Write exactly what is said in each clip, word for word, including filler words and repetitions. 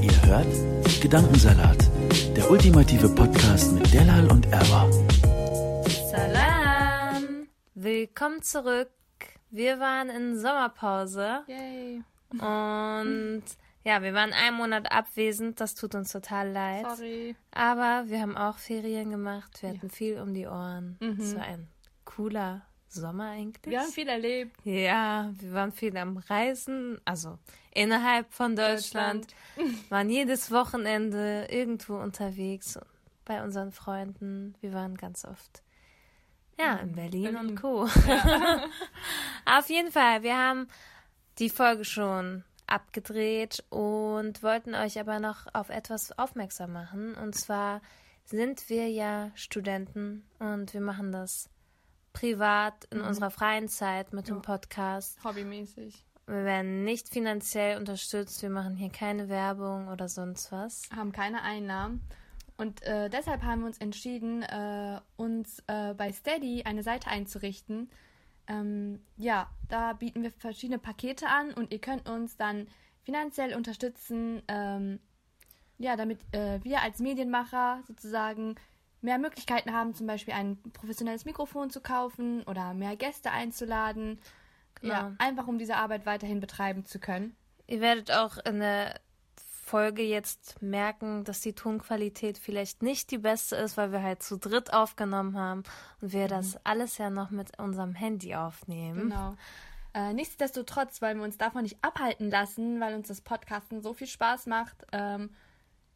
Ihr hört Gedankensalat, der ultimative Podcast mit Delal und Erwa. Willkommen zurück. Wir waren in Sommerpause. Yay. Und ja, wir waren einen Monat abwesend. Das tut uns total leid. Sorry. Aber wir haben auch Ferien gemacht. Wir ja. hatten viel um die Ohren. Mhm. Es war ein cooler Sommer eigentlich. Wir haben viel erlebt. Ja, wir waren viel am Reisen. Also innerhalb von Deutschland. Deutschland. Waren jedes Wochenende irgendwo unterwegs. Bei unseren Freunden. Wir waren ganz oft Ja, in Berlin, Berlin. und Co. Ja. Auf jeden Fall, wir haben die Folge schon abgedreht und wollten euch aber noch auf etwas aufmerksam machen. Und zwar sind wir ja Studenten und wir machen das privat in mhm. unserer freien Zeit mit ja. dem Podcast. Hobbymäßig. Wir werden nicht finanziell unterstützt, wir machen hier keine Werbung oder sonst was. Haben keine Einnahmen. Und äh, deshalb haben wir uns entschieden, äh, uns äh, bei Steady eine Seite einzurichten. Ähm, ja, da bieten wir verschiedene Pakete an und ihr könnt uns dann finanziell unterstützen, ähm, ja, damit äh, wir als Medienmacher sozusagen mehr Möglichkeiten haben, zum Beispiel ein professionelles Mikrofon zu kaufen oder mehr Gäste einzuladen. Genau. Ja, einfach um diese Arbeit weiterhin betreiben zu können. Ihr werdet auch in der Folge jetzt merken, dass die Tonqualität vielleicht nicht die beste ist, weil wir halt zu dritt aufgenommen haben und wir mhm. das alles ja noch mit unserem Handy aufnehmen. Genau. Äh, nichtsdestotrotz wollen wir uns davon nicht abhalten lassen, weil uns das Podcasten so viel Spaß macht. Ähm,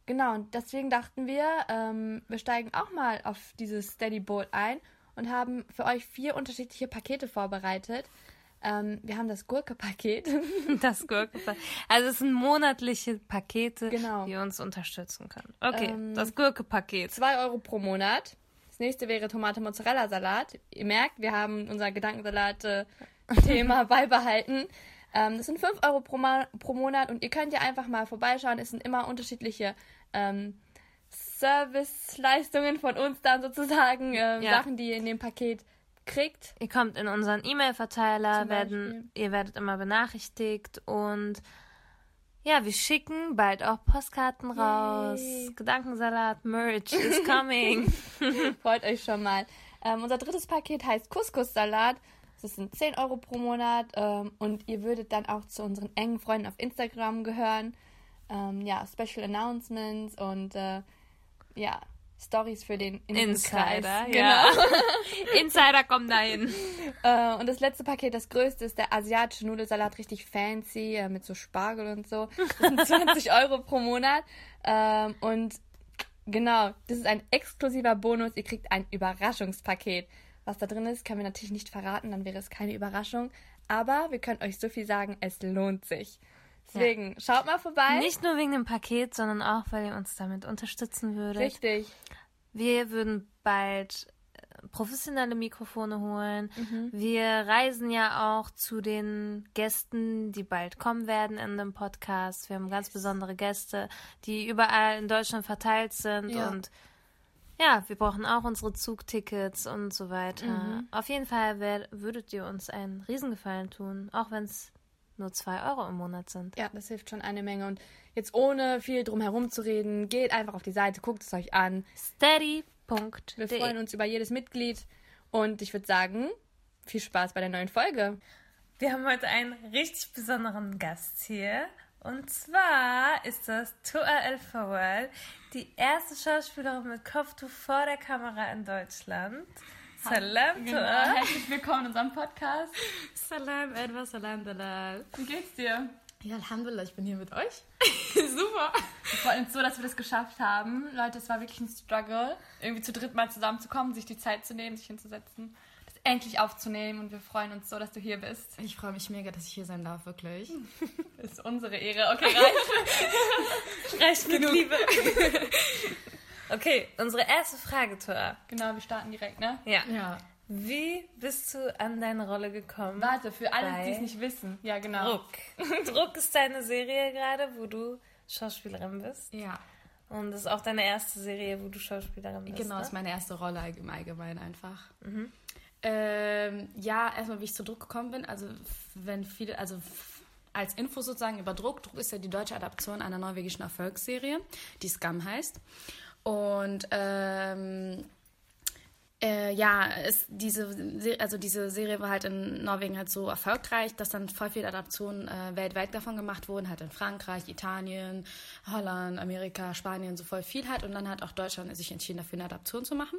genau, und deswegen dachten wir, ähm, wir steigen auch mal auf dieses Steady-Boot ein und haben für euch vier unterschiedliche Pakete vorbereitet. Ähm, wir haben das Gurke-Paket. Das Gurke-Paket. Also es sind monatliche Pakete, genau, die uns unterstützen können. Okay, ähm, das Gurke-Paket. Zwei Euro pro Monat. Das nächste wäre Tomate-Mozzarella-Salat. Ihr merkt, wir haben unser Gedankensalat-Thema beibehalten. Ähm, das sind fünf Euro pro, Ma- pro Monat und ihr könnt ja einfach mal vorbeischauen. Es sind immer unterschiedliche ähm, Serviceleistungen von uns dann sozusagen. Ähm, ja. Sachen, die ihr in dem Paket kriegt. Ihr kommt in unseren E-Mail-Verteiler, werden, ihr werdet immer benachrichtigt und ja, wir schicken bald auch Postkarten Yay. raus. Gedankensalat, Merch is coming. Freut euch schon mal. Ähm, unser drittes Paket heißt Couscous-Salat. Das sind zehn Euro pro Monat ähm, und ihr würdet dann auch zu unseren engen Freunden auf Instagram gehören. Ähm, ja, Special Announcements und äh, ja, Stories für den Insider. Insider, ja. Genau. Insider kommen dahin. äh, und das letzte Paket, das größte, ist der asiatische Nudelsalat, richtig fancy, äh, mit so Spargel und so. Das sind zwanzig Euro pro Monat. Ähm, und genau, das ist ein exklusiver Bonus. Ihr kriegt ein Überraschungspaket. Was da drin ist, können wir natürlich nicht verraten, dann wäre es keine Überraschung. Aber wir können euch so viel sagen, es lohnt sich. Deswegen, ja. schaut mal vorbei. Nicht nur wegen dem Paket, sondern auch, weil ihr uns damit unterstützen würdet. Richtig. Wir würden bald professionelle Mikrofone holen. Mhm. Wir reisen ja auch zu den Gästen, die bald kommen werden in dem Podcast. Wir haben yes. ganz besondere Gäste, die überall in Deutschland verteilt sind. Ja. Und ja, wir brauchen auch unsere Zugtickets und so weiter. Mhm. Auf jeden Fall wär, würdet ihr uns einen Riesengefallen tun, auch wenn es nur zwei Euro im Monat sind. Ja, das hilft schon eine Menge. Und jetzt ohne viel drum herum zu reden, geht einfach auf die Seite, guckt es euch an. steady punkt de. Wir freuen uns über jedes Mitglied. Und ich würde sagen, viel Spaß bei der neuen Folge. Wir haben heute einen richtig besonderen Gast hier. Und zwar ist das Tua Elfer World, die erste Schauspielerin mit Kopftuch vor der Kamera in Deutschland. Salam, genau. Herzlich willkommen in unserem Podcast. Salam, Erwa, Salam, Delal. Wie geht's dir? Ja, Alhamdulillah, ich bin hier mit euch. Super. Vor allem so, dass wir das geschafft haben. Leute, es war wirklich ein Struggle, irgendwie zu dritt mal zusammenzukommen, sich die Zeit zu nehmen, sich hinzusetzen, das endlich aufzunehmen. Und wir freuen uns so, dass du hier bist. Ich freue mich mega, dass ich hier sein darf, wirklich. Das ist unsere Ehre. Okay, reicht. Reicht genug. Liebe. Okay, unsere erste Frage, Tua. Genau, wir starten direkt, ne? Ja. Ja. Wie bist du an deine Rolle gekommen? Warte, für alle, die es nicht wissen. Ja, genau. Druck. Druck ist deine Serie gerade, wo du Schauspielerin bist. Ja. Und das ist auch deine erste Serie, wo du Schauspielerin bist. Genau, ne? Ist meine erste Rolle im Allgemeinen einfach. Mhm. Ähm, ja, erstmal, wie ich zu Druck gekommen bin. Also, wenn viele, also als Info sozusagen über Druck. Druck ist ja die deutsche Adaption einer norwegischen Erfolgsserie, die Skam heißt. Und ähm, äh, ja, ist diese, also diese Serie war halt in Norwegen halt so erfolgreich, dass dann voll viele Adaptionen äh, weltweit davon gemacht wurden, halt in Frankreich, Italien, Holland, Amerika, Spanien, so voll viel halt. Und dann hat auch Deutschland sich entschieden, dafür eine Adaption zu machen.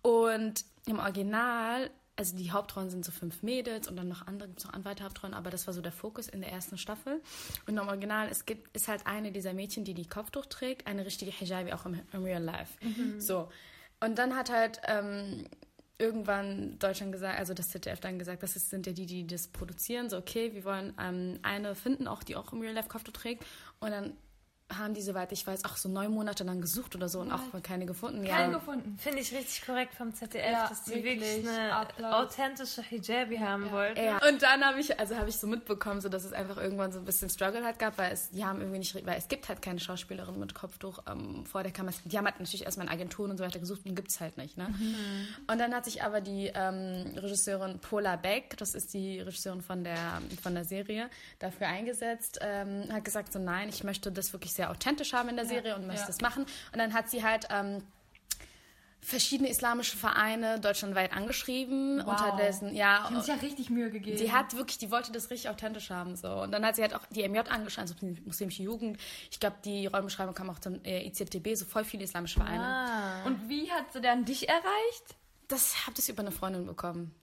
Und im Original, also die Hauptrollen sind so fünf Mädels und dann noch andere, gibt es noch andere Hauptrollen, aber das war so der Fokus in der ersten Staffel. Und im Original, es gibt, ist halt eine dieser Mädchen, die die Kopftuch trägt, eine richtige Hijabi auch im, im Real Life. Mhm. So. Und dann hat halt ähm, irgendwann Deutschland gesagt, also das Z D F dann gesagt, das sind ja die, die das produzieren, so okay, wir wollen ähm, eine finden, auch die auch im Real Life Kopftuch trägt. Und dann haben die, soweit ich weiß, auch so neun Monate lang gesucht oder so und auch keine gefunden. Keine ja. gefunden. Finde ich richtig korrekt vom Z D F, ja, dass die wirklich, wirklich eine Applaus. authentische Hijabi haben ja. wollten. Ja. Und dann habe ich, also habe ich so mitbekommen, so dass es einfach irgendwann so ein bisschen Struggle halt gab, weil es, die haben irgendwie nicht, weil es gibt halt keine Schauspielerin mit Kopftuch ähm, vor der Kamera. Die haben halt natürlich erstmal in Agenturen und so weiter gesucht und gibt es halt nicht. Ne? Mhm. Und dann hat sich aber die ähm, Regisseurin Pola Beck, das ist die Regisseurin von der, von der Serie, dafür eingesetzt, ähm, hat gesagt so, nein, ich möchte das wirklich sehr authentisch haben in der Serie ja, und möchte ja. das machen. Und dann hat sie halt ähm, verschiedene islamische Vereine deutschlandweit angeschrieben. Wow. Unterdessen, ja. Die haben sich ja richtig Mühe gegeben. Die hat wirklich, die wollte das richtig authentisch haben. So. Und dann hat sie halt auch die M J angeschrieben, also die muslimische Jugend. Ich glaube, die Rollenbeschreibung kam auch zum äh, I Z T B, so voll viele islamische Vereine. Ah. Und wie hat sie dann dich erreicht? Das habe ich über eine Freundin bekommen.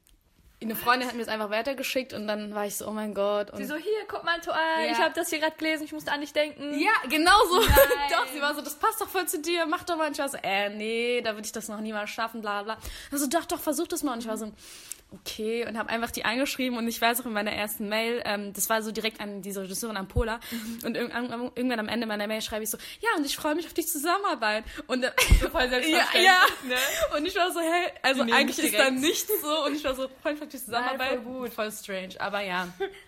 Eine Freundin hat mir das einfach weitergeschickt und dann war ich so, oh mein Gott. Und sie so, hier, guck mal, Tua, ja. ich habe das hier gerade gelesen, ich musste an dich denken. Ja, genau so. Doch, sie war so, das passt doch voll zu dir, mach doch mal. Und ich war so, äh, nee, da würde ich das noch niemals schaffen, bla bla. Also doch, doch, versuch das mal. Und ich war so, okay, und habe einfach die angeschrieben und ich weiß auch in meiner ersten Mail, ähm, das war so direkt an diese Regisseurin an Pola mhm. und irgendwann, irgendwann am Ende meiner Mail schreibe ich so, ja, und ich freue mich auf die Zusammenarbeit. Und äh, so voll selbstverständlich. Ja, ja. Ne? Und ich war so, hey, also eigentlich ist da nichts so und ich war so, freue mich auf die Zusammenarbeit. Nein, voll gut, voll strange, aber ja.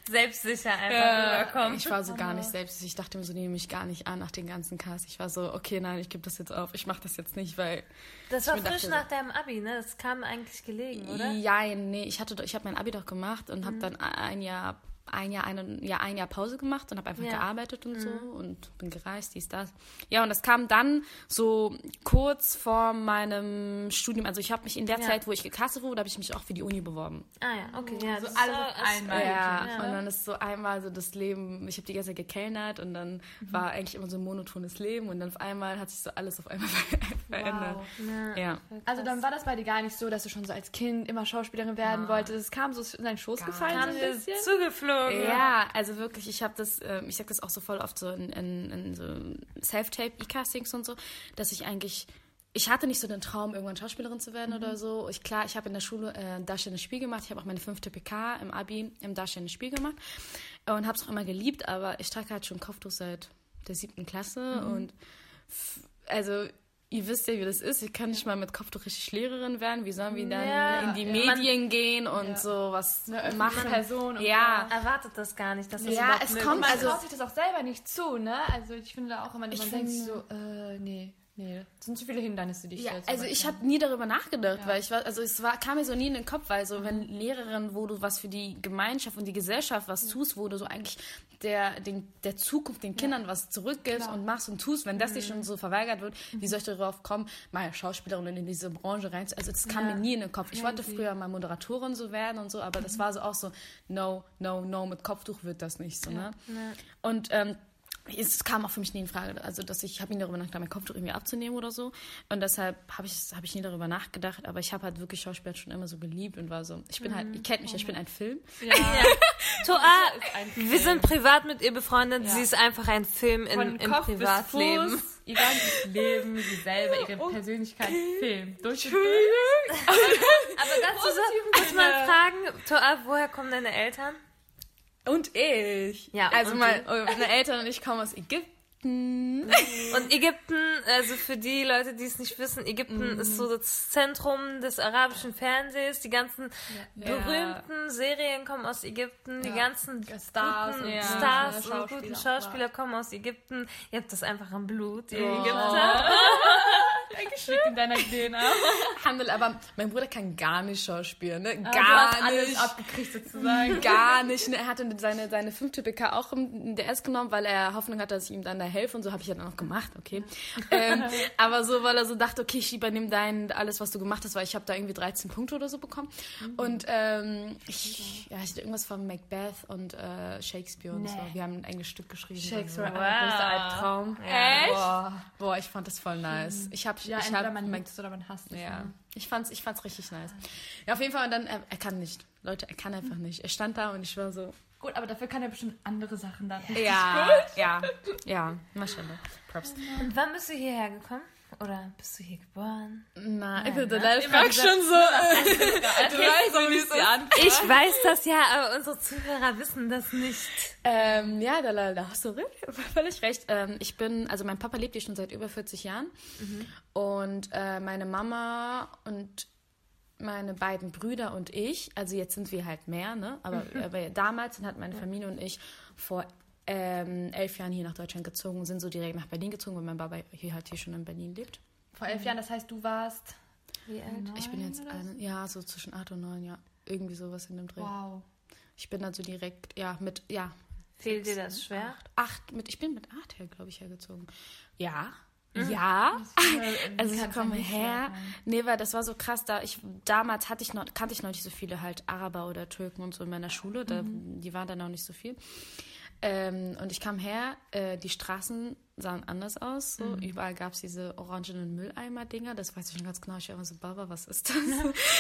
Selbstsicher einfach rüberkommen. Äh, ich war so gar nicht selbstsicher, ich dachte mir so, nehme mich gar nicht an nach den ganzen Cast. Ich war so, okay, nein, ich gebe das jetzt auf, ich mache das jetzt nicht, weil... Das war frisch dachte, nach deinem Abi, ne? Das kam eigentlich gelegen, oder? Ja, nee, ich hatte, ich habe mein Abi doch gemacht und mhm. habe dann ein Jahr, ein Jahr, ein, ja, ein Jahr Pause gemacht und habe einfach ja. gearbeitet und mhm. so und bin gereist, dies, das. Ja, und das kam dann so kurz vor meinem Studium. Also ich habe mich in der ja. Zeit, wo ich gecastet wurde, habe ich mich auch für die Uni beworben. Ah ja, okay. Ja, so alles so einmal. Ja, ja, und dann ist so einmal so das Leben, ich habe die ganze Zeit gekellnert und dann mhm. war eigentlich immer so ein monotones Leben und dann auf einmal hat sich so alles auf einmal verändert. Wow. Ja, ja. Also dann war das bei dir gar nicht so, dass du schon so als Kind immer Schauspielerin werden ja. wolltest. Es kam so in deinen Schoß gar gefallen. So ein bisschen. Zugeflogen. Ja, also wirklich, ich habe das, äh, ich sag das auch so voll oft so in, in, in so Self-Tape-E-Castings und so, dass ich eigentlich, ich hatte nicht so den Traum, irgendwann Schauspielerin zu werden mhm. oder so. Ich, klar, ich habe in der Schule äh, Darstellendes Spiel gemacht, ich habe auch meine fünfte P K im Abi im Darstellendes Spiel gemacht und habe es auch immer geliebt, aber ich trage halt schon Kopftuch seit der siebten Klasse mhm. und f- also... Ihr wisst ja, wie das ist. Ich kann nicht mal mit Kopftuch richtig Lehrerin werden. Wie sollen wir dann ja, in die Medien man, gehen und ja. so was machen? Person und ja. Erwartet das gar nicht, dass das ja, überhaupt es möglich kommt, also man traut sich das auch selber nicht zu, ne? Also ich finde auch immer, man denkt so, äh, nee. Nee, das sind zu viele Hindernisse, die ich ja, jetzt also ich habe nie darüber nachgedacht, ja. weil ich war, also es war, kam mir so nie in den Kopf, weil so, mhm. wenn Lehrerin, wo du was für die Gemeinschaft und die Gesellschaft was mhm. tust, wo du so eigentlich der, den, der Zukunft, den Kindern ja. was zurückgibst Klar. und machst und tust, wenn das mhm. dir schon so verweigert wird, mhm. wie soll ich darauf kommen, mal Schauspielerin in diese Branche rein, also das kam ja. mir nie in den Kopf. Ich ja, wollte früher mal Moderatorin so werden und so, aber mhm. das war so auch so, no, no, no, mit Kopftuch wird das nicht so, ja. ne? Ja. Und, ähm, es kam auch für mich nie in Frage, also dass ich, ich habe nie darüber nachgedacht, mein Kopftuch irgendwie abzunehmen oder so. Und deshalb habe ich, hab ich nie darüber nachgedacht. Aber ich habe halt wirklich Schauspiel schon immer so geliebt und war so, ich bin mhm. halt, ihr kennt mich, ich bin ein Film. Ja. ja. Tua, wir sind privat mit ihr befreundet. Ja. Sie ist einfach ein Film in, Von im Kopf Privatleben. Bis Fuß. Ihr ganzes Leben, sie selber, ihre oh, Persönlichkeit, okay. Film. Durch und durch. Aber, aber dazu muss man fragen, Tua, woher kommen deine Eltern? Und ich. Ja, also und mein, meine Eltern und ich kommen aus Ägypten. Und Ägypten, also für die Leute, die es nicht wissen, Ägypten mm. ist so das Zentrum des arabischen Fernsehs. Die ganzen ja. berühmten Serien kommen aus Ägypten. Ja. Die ganzen Stars, guten ja. Stars ja, und guten Schauspieler ja. kommen aus Ägypten. Ihr habt das einfach im Blut, ihr oh. Ägypter. Dankeschön. Liegt in deiner D N A. Handel, aber mein Bruder kann gar nicht schauspielen, ne? Gar also, nicht. Alles abgekriegt sozusagen. Gar nicht. Ne? Er hatte seine, seine fünfte B K auch im D S genommen, weil er Hoffnung hatte, dass ich ihm dann da helfe und so. Habe ich ja dann auch gemacht, okay. ähm, aber so, weil er so dachte, okay, ich übernehme dein, alles, was du gemacht hast, weil ich habe da irgendwie dreizehn Punkte oder so bekommen. Mhm. Und ähm, ich, ja, ich hatte irgendwas von Macbeth und äh, Shakespeare und nee. so. Wir haben ein eigenes Stück geschrieben. Shakespeare, wow. Ein großer Albtraum. Ja. Echt? Boah. Boah, ich fand das voll nice. Mhm. Ich habe Ja, ich entweder hab, man liebt es oder man hasst es. Ja. Ich fand's, ich fand's richtig nice. Ja, auf jeden Fall. Und dann, er, er kann nicht. Leute, er kann einfach nicht. Er stand da und ich war so... Gut, aber dafür kann er bestimmt andere Sachen dann. Ja, ja, ja. Maschallah. Props. Und wann bist du hierher gekommen? Oder bist du hier geboren? Na, Nein, ich ne? frage schon so. Du weißt, wie es ist. Ich weiß das ja, aber unsere Zuhörer wissen das nicht. Ähm, ja, Delal, da hast du völlig recht. Ähm, ich bin, also mein Papa lebt hier schon seit über vierzig Jahren. Mhm. Und äh, meine Mama und meine beiden Brüder und ich, also jetzt sind wir halt mehr, ne? Aber, mhm. aber damals hat meine Familie und ich vor Ähm, elf Jahren hier nach Deutschland gezogen, sind so direkt nach Berlin gezogen, weil mein Papa hier halt hier schon in Berlin lebt. Vor elf mhm. Jahren, das heißt, du warst wie alt? Ich bin jetzt, ein, ja, so zwischen acht und neun, ja. Irgendwie sowas in dem Dreh. Wow. Ich bin dann so direkt, ja, mit, ja. Fehlt dir das schwer? Acht, acht mit, ich bin mit acht her, glaube ich, hergezogen. Ja. Ja, also ich komme her. Nee, weil das war so krass. Da ich damals hatte ich noch, kannte ich noch nicht so viele halt Araber oder Türken und so in meiner Schule. Da, mhm. Die waren dann noch nicht so viel. Ähm, und ich kam her, äh, die Straßen sahen anders aus. So. Mhm. Überall gab es diese orangenen Mülleimer-Dinger. Das weiß ich schon ganz genau. Ich war immer so, Baba, was ist das?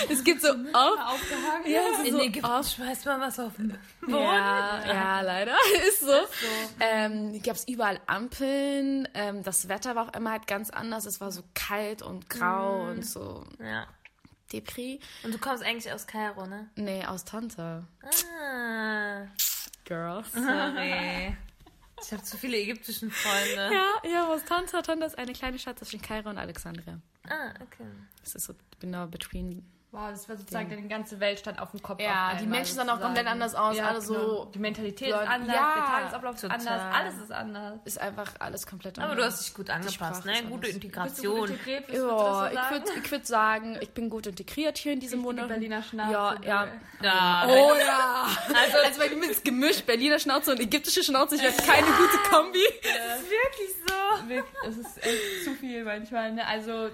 Es gibt so auf... Ja, in so Ägypten auf, schmeißt man was auf den Boden. Ja, ja, leider. Ist so. Ist so. Ähm, gab es überall Ampeln. Ähm, das Wetter war auch immer halt ganz anders. Es war so kalt und grau mhm. und so. Ja. Depri. Und du kommst eigentlich aus Kairo, ne? Nee, aus Tanta. Ah... Girl. Sorry. Ich habe zu viele ägyptischen Freunde. Ja, ja, was Tanta, Tanta ist eine kleine Stadt zwischen Kairo und Alexandria. Ah, okay. Das ist so genau between. Wow, das war sozusagen die ganze Welt stand auf dem Kopf. Ja, auf die Menschen sahen auch komplett anders aus. Ja, alle genau. so die Mentalität Leute, ist anders, ja, der Tagesablauf ist total. anders, alles ist anders. Ist einfach alles komplett anders. Aber du hast dich gut angepasst, ne? Gute Integration. Bist du gut integriert? Ja, du das so ich würde ich würd sagen, ich bin gut integriert hier in diesem Monat. Die Berliner Schnauze. Ja, ja. ja. Oh ja. Also, also bei mir ist gemischt, Berliner Schnauze und ägyptische Schnauze. Ich werde keine gute Kombi. Das ist wirklich so. Es ist echt zu viel manchmal, ne? Also...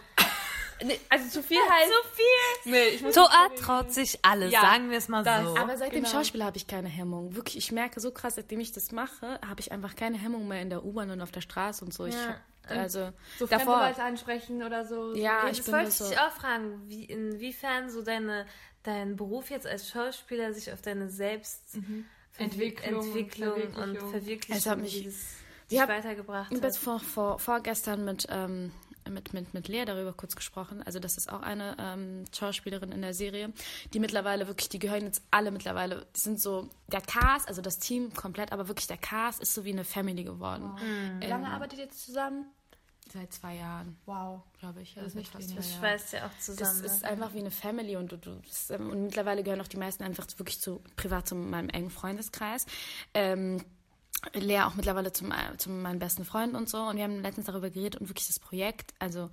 Nee, also zu viel halt. Zu viel! Nee, ich muss Tua traut sich alles, ja, sagen wir es mal das, so. Aber seit genau. dem Schauspieler habe ich keine Hemmung. Wirklich, ich merke so krass, seitdem ich das mache, habe ich einfach keine Hemmung mehr in der U-Bahn und auf der Straße und so. Ich, ja. Also so davor Leute ansprechen oder so. Ja, so. Ich, ich bin wollte so. dich auch fragen, wie, inwiefern so deine, dein Beruf jetzt als Schauspieler sich auf deine Selbstentwicklung mhm. und Verwirklichung also mich, dich hab, weitergebracht hat. Ich habe vor, vor, vorgestern mit... Ähm, Mit, mit, mit Lea darüber kurz gesprochen. Also das ist auch eine ähm, Schauspielerin in der Serie, die mittlerweile wirklich, die gehören jetzt alle mittlerweile, die sind so, der Cast, also das Team komplett, aber wirklich der Cast ist so wie eine Family geworden. Wow. Mhm. Wie lange arbeitet ihr jetzt zusammen? Seit zwei Jahren. Wow. Glaube ich. Also nicht fast das schweißt ja auch zusammen. Das ist einfach wie eine Family und, und, und mittlerweile gehören auch die meisten einfach wirklich zu, privat zu meinem engen Freundeskreis. Ähm, Lea auch mittlerweile zum, zum meinem besten Freund und so. Und wir haben letztens darüber geredet und wirklich das Projekt, also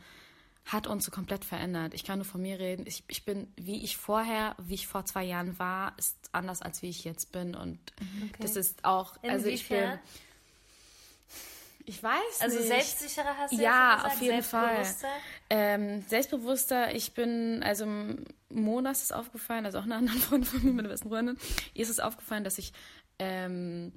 hat uns so komplett verändert. Ich kann nur von mir reden. Ich, ich bin, wie ich vorher, wie ich vor zwei Jahren war, ist anders, als wie ich jetzt bin. Und okay. das ist auch, also ich bin... Ich weiß also nicht. Also selbstsicherer hast du ja gesagt, auf jeden Fall. Ähm, selbstbewusster. Ich bin, also Mona ist es aufgefallen, also auch einer anderen Freundin von mir, meiner besten Freundin, ihr ist es aufgefallen, dass ich ähm,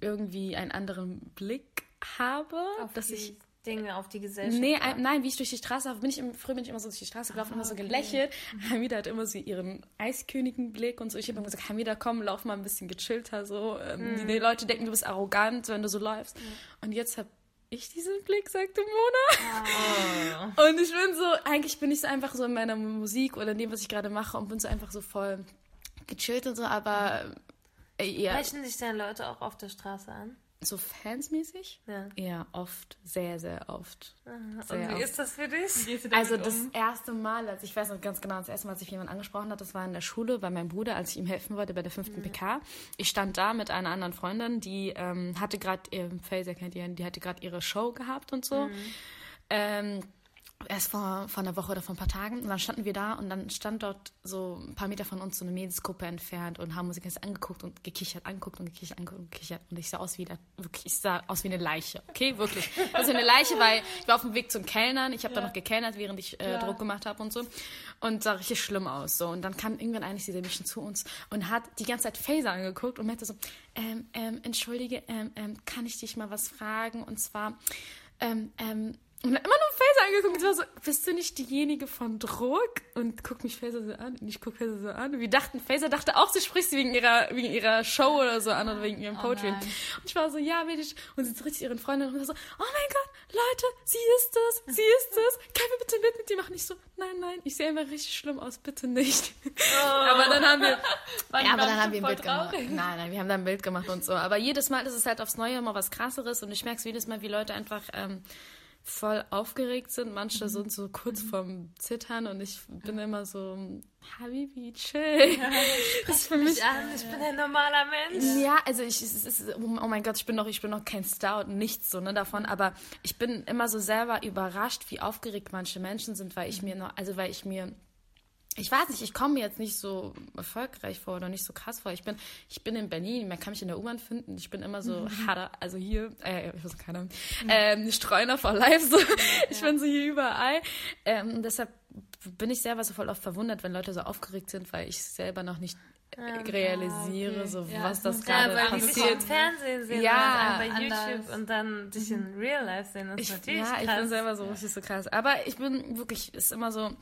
irgendwie einen anderen Blick habe, auf dass ich Dinge auf die Gesellschaft. Nee, ein, nein, wie ich durch die Straße laufe, bin ich im, früher bin ich immer so durch die Straße gelaufen, oh, immer so okay. gelächelt. Mhm. Hamida hat immer so ihren Eiskönigin-Blick und so. Ich habe immer gesagt, Hamida, komm, lauf mal ein bisschen gechillter so. Mhm. Die, die Leute denken, du bist arrogant, wenn du so läufst. Mhm. Und jetzt habe ich diesen Blick, sagte Mona. Oh. Und ich bin so, eigentlich bin ich so einfach so in meiner Musik oder in dem, was ich gerade mache und bin so einfach so voll gechillt und so, aber äh, ja. Sprechen sich deine Leute auch auf der Straße an? So fansmäßig? Ja. Ja, oft. Sehr, sehr oft. Aha. Sehr und wie oft. Ist das für dich? Also das um? erste Mal, als ich weiß noch ganz genau, das erste Mal, als ich jemanden angesprochen habe, das war in der Schule bei meinem Bruder, als ich ihm helfen wollte bei der fünften mhm. P K. Ich stand da mit einer anderen Freundin, die ähm, hatte gerade, Felser kennt ihr, die hatte gerade ihre Show gehabt und so. Mhm. Ähm, erst vor, vor einer Woche oder vor ein paar Tagen. Und dann standen wir da und dann stand dort so ein paar Meter von uns so eine Mädelsgruppe entfernt und haben uns angeguckt und gekichert, angeguckt und gekichert, angeguckt und gekichert. Und ich sah aus wie, wirklich, ich sah aus wie eine Leiche. Okay, wirklich. Also eine Leiche, weil ich war auf dem Weg zum Kellnern. Ich habe ja. da noch gekellnert, während ich äh, ja. Druck gemacht habe und so. Und sah richtig schlimm aus. So. Und dann kam irgendwann eigentlich dieser Mädchen zu uns und hat die ganze Zeit Faser angeguckt und meinte so, ähm, ähm, entschuldige, ähm, ähm, kann ich dich mal was fragen? Und zwar, ähm, ähm, und dann immer nur Felser angeguckt. Ich war so, bist du nicht diejenige von Druck? Und guck mich Felser so an. Und ich guck Felser so an. Und wir dachten, Felser dachte auch, sie spricht sie wegen ihrer, wegen ihrer Show oder so an oder wegen ihrem Poetry. Oh und ich war so, ja, Mensch. Und sie ist richtig ihren Freundin. Und war so, oh mein Gott, Leute, sie ist es, sie ist es. Können wir bitte mit mit dir machen? Ich so, nein, nein, ich sehe immer richtig schlimm aus, bitte nicht. Oh. Aber dann haben wir, ja, aber dann haben wir ein Bild traurig. gemacht. Nein, nein, wir haben dann ein Bild gemacht und so. Aber jedes Mal ist es halt aufs Neue immer was Krasseres. Und ich merke es jedes Mal, wie Leute einfach, ähm, voll aufgeregt sind. Manche mhm. sind so kurz mhm. vorm Zittern und ich bin immer so, Habibi, chill. Ja, das für mich, mich an, ich bin ein normaler Mensch. Ja, also ich, es ist, oh mein Gott, ich bin noch, ich bin noch kein Star und nichts so, ne, davon, aber ich bin immer so selber überrascht, wie aufgeregt manche Menschen sind, weil ich mhm. mir noch, also weil ich mir Ich weiß nicht, ich komme mir jetzt nicht so erfolgreich vor oder nicht so krass vor. Ich bin, ich bin in Berlin, man kann mich in der U-Bahn finden. Ich bin immer so, mhm. harder, also hier, äh, ich weiß keine Ahnung, mhm. ähm, Streuner for Life, so. Ja, ich ja. bin so hier überall. Ähm, deshalb bin ich selber so voll oft verwundert, wenn Leute so aufgeregt sind, weil ich selber noch nicht ähm, realisiere, okay. so ja, was das gerade ja, passiert. Ja, weil die dich im Fernsehen sehen, ja, bei YouTube anders. Und dann dich in Real Life sehen, das ist ich, natürlich ja, krass. Ja, ich bin selber so richtig so krass. Aber ich bin wirklich, ist immer so,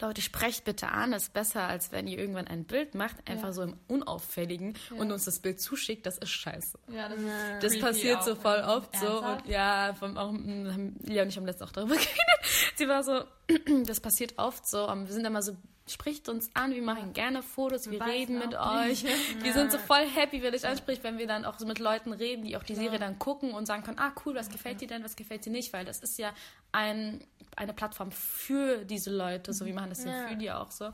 Leute, sprecht bitte an, ist besser, als wenn ihr irgendwann ein Bild macht, einfach ja. so im Unauffälligen ja. und uns das Bild zuschickt, das ist scheiße. Ja, das, ja. das passiert so voll oft so. Und ja, vom, auch, haben Lia und ich haben letztens auch darüber geredet. Sie war so, das passiert oft so, wir sind immer so, spricht uns an, wir machen gerne Fotos, wir, wir reden mit euch. Wir ja. sind so voll happy, wenn ich anspricht, wenn wir dann auch so mit Leuten reden, die auch die ja. Serie dann gucken und sagen können, ah cool, was gefällt dir denn, was gefällt dir nicht, weil das ist ja ein, eine Plattform für diese Leute, so wir machen das ja, ja für die auch so.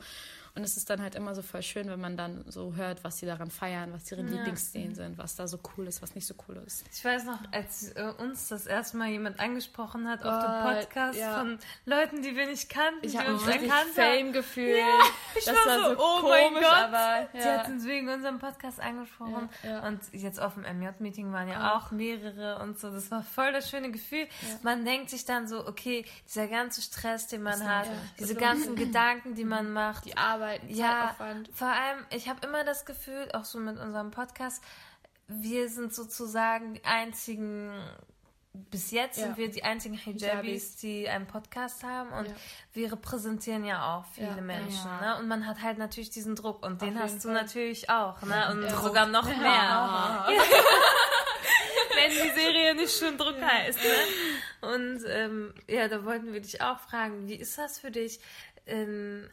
Und es ist dann halt immer so voll schön, wenn man dann so hört, was sie daran feiern, was ihre ja. Lieblingsszenen sind, was da so cool ist, was nicht so cool ist. Ich weiß noch, als äh, uns das erste Mal jemand angesprochen hat oh, auf dem Podcast ja. von Leuten, die wir nicht kannten. Ich habe ein richtig Fame-Gefühl. Ja. Ich das war so, so oh komisch, mein Gott. Aber, ja. Die hat uns wegen unserem Podcast angesprochen. Ja, ja. Und jetzt auf dem M J-Meeting waren ja auch mehrere und so. Das war voll das schöne Gefühl. Ja. Man denkt sich dann so, okay, dieser ganze Stress, den man das hat, ja. diese so ganzen Gedanken, die man macht. Die Arbeit. Ja, vor allem, ich habe immer das Gefühl, auch so mit unserem Podcast, wir sind sozusagen die einzigen, bis jetzt ja. sind wir die einzigen Hijabis, die einen Podcast haben und ja. wir repräsentieren ja auch viele ja. Menschen. Ja. Ne? Und man hat halt natürlich diesen Druck und den hast du Fall. natürlich auch. Ne? Und Druck. sogar noch mehr. Ja. Ja. Wenn die Serie nicht schon Druck ja. heißt. Ne? Und ähm, ja, da wollten wir dich auch fragen, wie ist das für dich, ähm,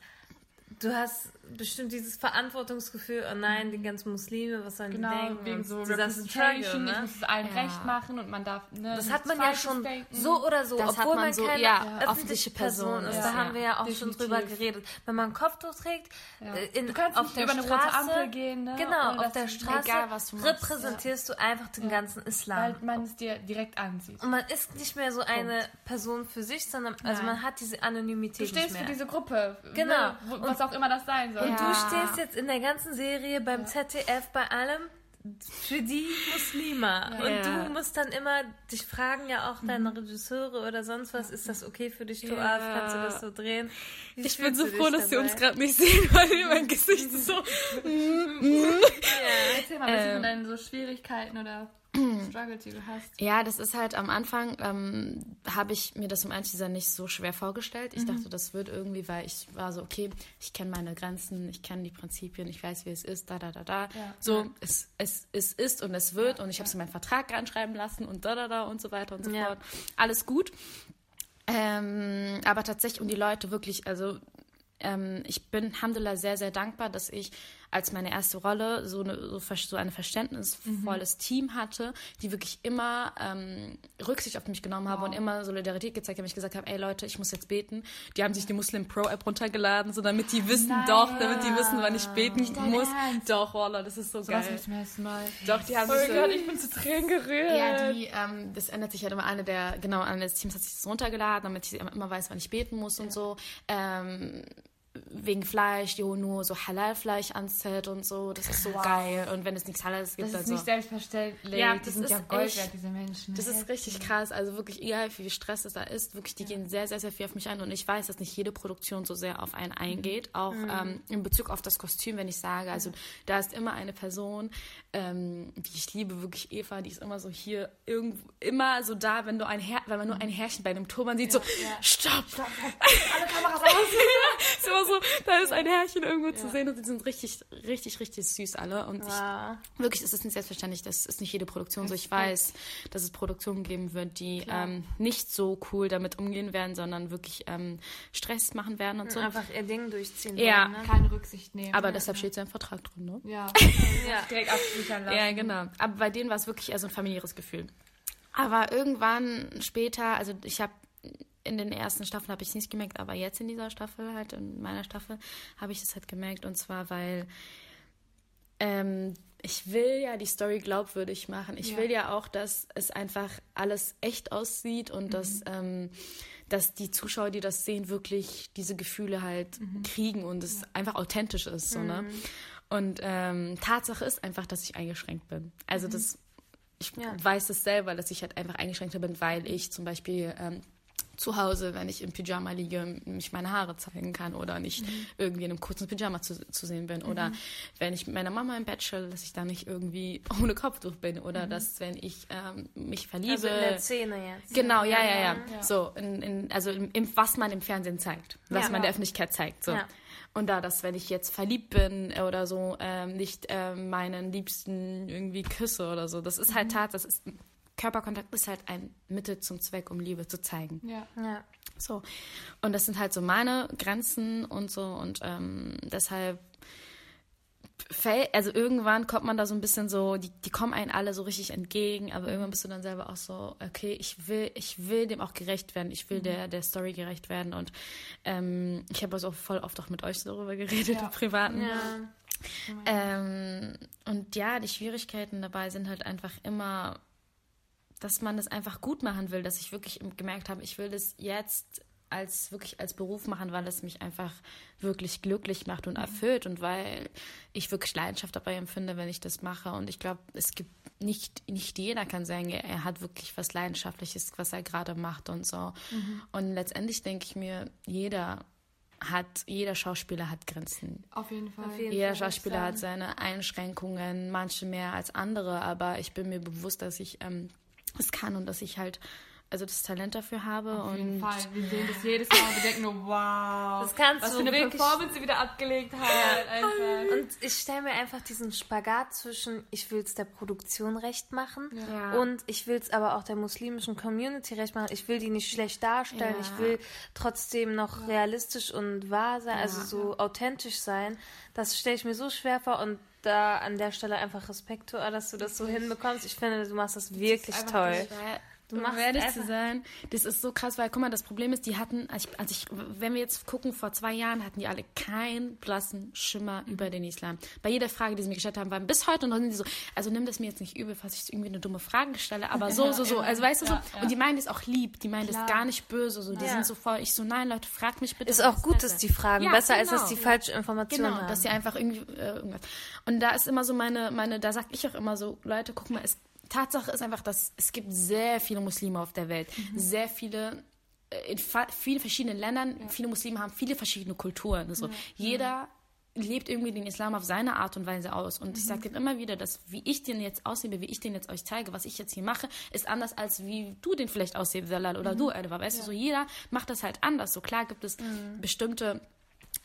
du hast bestimmt dieses Verantwortungsgefühl, oh nein, die ganzen Muslime, was sollen genau, die denken? Wegen so Representation, ne? Ich muss es allen ja. recht machen und man darf... Ne, das hat man ja schon denken. so oder so, das obwohl man, man so, keine ja, öffentliche Person ist. Ja. Da haben wir ja auch Definitiv. schon drüber geredet. Wenn man ein Kopftuch trägt, ja. in, du kannst auf nicht der über eine Straße, rote Ampel gehen, ne? Genau, auf der Straße egal, was du repräsentierst ja. du einfach den ja. ganzen Islam. Weil man es dir direkt ansieht. Und man ist nicht mehr so eine Punkt. Person für sich, sondern also man hat diese Anonymität nicht mehr. Du stehst für diese Gruppe. Genau. Was auch immer das sein soll. Und ja. du stehst jetzt in der ganzen Serie beim ja. Z D F, bei allem, für die Muslima. Ja. Und du musst dann immer, dich fragen ja auch deine Regisseure oder sonst was, ist das okay für dich, Tua? Ja. Kannst du das so drehen? Wie ich bin so froh, dass sie uns gerade nicht sehen, weil mein Gesicht ist so... ja. erzähl mal ein bisschen ähm, von deinen so Schwierigkeiten oder Struggles, die du hast. Ja, das ist halt am Anfang, ähm, habe ich mir das im Anschluss nicht so schwer vorgestellt. Ich mhm. dachte, das wird irgendwie, weil ich war so, okay, ich kenne meine Grenzen, ich kenne die Prinzipien, ich weiß, wie es ist, da, da, da, da. Ja. So, ja. Es, es, es ist und es wird ja, und ich ja. habe so meinen Vertrag anschreiben lassen und da, da, da und so weiter und so ja. fort. Alles gut. Ähm, aber tatsächlich, um die Leute wirklich, also ähm, ich bin, Alhamdulillah, sehr, sehr dankbar, dass ich als meine erste Rolle so, eine, so, so ein verständnisvolles mhm. Team hatte, die wirklich immer ähm, Rücksicht auf mich genommen wow. haben und immer Solidarität gezeigt haben. Ich gesagt habe, ey Leute, ich muss jetzt beten. Die haben sich die Muslim Pro App runtergeladen, so damit die wissen, Nein. doch, damit die wissen, wann ich beten Nicht muss. Ernst? Doch, Wallah, das ist so, so geil. Was ich mir mal. Doch, die haben oh sich Gott, so, ich bin zu Tränen gerührt. Ja, die, ähm, das ändert sich halt immer. Eine der, genau, eine des Teams hat sich das runtergeladen, damit ich immer weiß, wann ich beten muss ja. und so. Ähm, Wegen Fleisch, die holen nur so Halal-Fleisch ans Zelt und so. Das ist so wow. geil. Und wenn es nichts Halales gibt, dann so. Das ist also nicht selbstverständlich. Ja, das die sind ja Gold wert, diese Menschen. Das ist richtig krass. Also wirklich, egal wie viel Stress es da ist, wirklich, die ja. gehen sehr, sehr, sehr viel auf mich ein. Und ich weiß, dass nicht jede Produktion so sehr auf einen eingeht. Auch mhm. ähm, in Bezug auf das Kostüm, wenn ich sage, also ja. da ist immer eine Person, ähm, die ich liebe, wirklich Eva, die ist immer so hier, irgendwo, immer so da, wenn, du ein Her- wenn man nur ein Härchen bei einem Turban sieht, ja, so, ja. stopp! Stopp! Alle Kameras aus! Ist immer so, da ist ein Herrchen irgendwo ja. zu sehen und die sind richtig, richtig, richtig süß alle und ah. ich, wirklich, es ist nicht selbstverständlich, das ist nicht jede Produktion so. Ich weiß, dass es Produktionen geben wird, die ähm, nicht so cool damit umgehen werden, sondern wirklich ähm, Stress machen werden und so. Einfach ihr Ding durchziehen ja. werden, ne? Keine Rücksicht nehmen. Aber ja, deshalb ja. steht ja ein Vertrag drin, ne? Ja, ja. direkt absichern lassen. Ja, genau. Aber bei denen war es wirklich eher so ein familiäres Gefühl. Aber irgendwann später, also ich habe in den ersten Staffeln habe ich es nicht gemerkt, aber jetzt in dieser Staffel halt, in meiner Staffel, habe ich das halt gemerkt. Und zwar, weil ähm, ich will ja die Story glaubwürdig machen. Ich ja. will ja auch, dass es einfach alles echt aussieht und mhm. dass, ähm, dass die Zuschauer, die das sehen, wirklich diese Gefühle halt mhm. kriegen und es ja. einfach authentisch ist. So, mhm. ne? Und ähm, Tatsache ist einfach, dass ich eingeschränkt bin. Also mhm. das, ich ja. weiß das selber, dass ich halt einfach eingeschränkt bin, weil ich zum Beispiel ähm, zu Hause, wenn ich im Pyjama liege, mich meine Haare zeigen kann oder nicht mhm. irgendwie in einem kurzen Pyjama zu, zu sehen bin. Oder mhm. wenn ich mit meiner Mama im Bett chill, dass ich da nicht irgendwie ohne Kopftuch bin. Oder mhm. dass, wenn ich ähm, mich verliebe. Also in der Szene jetzt. Genau, ja, ja, ja. ja. ja. So, in, in, also im, im, was man im Fernsehen zeigt, was ja, man ja. der Öffentlichkeit zeigt. So. Ja. Und da, dass wenn ich jetzt verliebt bin oder so, ähm, nicht äh, meinen Liebsten irgendwie küsse oder so. Das ist halt mhm. Tatsache, das ist... Körperkontakt ist halt ein Mittel zum Zweck, um Liebe zu zeigen. Ja. ja. So. Und das sind halt so meine Grenzen und so. Und ähm, deshalb, fäll- also irgendwann kommt man da so ein bisschen so, die, die kommen einem alle so richtig entgegen, aber irgendwann bist du dann selber auch so, okay, ich will, ich will dem auch gerecht werden. Ich will mhm. der, der Story gerecht werden. Und ähm, ich habe also auch voll oft auch mit euch darüber geredet, ja. im Privaten. Ja. Oh ähm, und ja, die Schwierigkeiten dabei sind halt einfach immer... dass man das einfach gut machen will, dass ich wirklich gemerkt habe, ich will das jetzt als wirklich als Beruf machen, weil es mich einfach wirklich glücklich macht und erfüllt und weil ich wirklich Leidenschaft dabei empfinde, wenn ich das mache. Und ich glaube, es gibt nicht, nicht jeder kann sagen, er hat wirklich was Leidenschaftliches, was er gerade macht und so. Mhm. Und letztendlich denke ich mir, jeder hat, jeder Schauspieler hat Grenzen. Auf jeden Fall. Auf jeden jeder Fall Schauspieler hat seine Einschränkungen, manche mehr als andere, aber ich bin mir bewusst, dass ich ähm, es kann und dass ich halt also das Talent dafür habe. Auf jeden und Fall. Wir sehen das jedes Mal und wir denken nur, wow, das kannst was du für eine Performance sie wieder abgelegt hat. Ja. Und ich stelle mir einfach diesen Spagat zwischen, ich will es der Produktion recht machen ja. und ich will es aber auch der muslimischen Community recht machen. Ich will die nicht schlecht darstellen. Ja. Ich will trotzdem noch ja. realistisch und wahr sein, ja. also so authentisch sein. Das stelle ich mir so schwer vor und da an der Stelle einfach Respekt, dass du das so hinbekommst. Ich finde, du machst das wirklich das toll. Du machst um ehrlich zu sein, das ist so krass, weil, guck mal, das Problem ist, die hatten, also ich, also ich, wenn wir jetzt gucken, vor zwei Jahren hatten die alle keinen blassen Schimmer mhm. über den Islam. Bei jeder Frage, die sie mir gestellt haben, waren bis heute und dann sind die so, also nimm das mir jetzt nicht übel, falls ich irgendwie eine dumme Frage stelle, aber so, so, so, also weißt du ja, so, ja. und die meinen das auch lieb, die meinen Klar. das gar nicht böse, so, die ja. sind so voll, ich so, nein, Leute, fragt mich bitte. Ist auch gut, dass die fragen, ja, besser genau. als dass die falsche Informationen genau, haben. Genau, dass sie einfach irgendwie, äh, irgendwas. Und da ist immer so meine, meine, da sag ich auch immer so, Leute, guck mal, es Tatsache ist einfach, dass es gibt sehr viele Muslime auf der Welt, mhm. sehr viele in fa- vielen verschiedenen Ländern, ja. viele Muslime haben viele verschiedene Kulturen. Also ja. Jeder lebt irgendwie den Islam auf seine Art und Weise aus. Und mhm. ich sage dir immer wieder, dass wie ich den jetzt auslebe, wie ich den jetzt euch zeige, was ich jetzt hier mache, ist anders als wie du den vielleicht auslebst, Delal, oder mhm. du, Erwa. Weißt ja. du, so jeder macht das halt anders. So klar gibt es mhm. bestimmte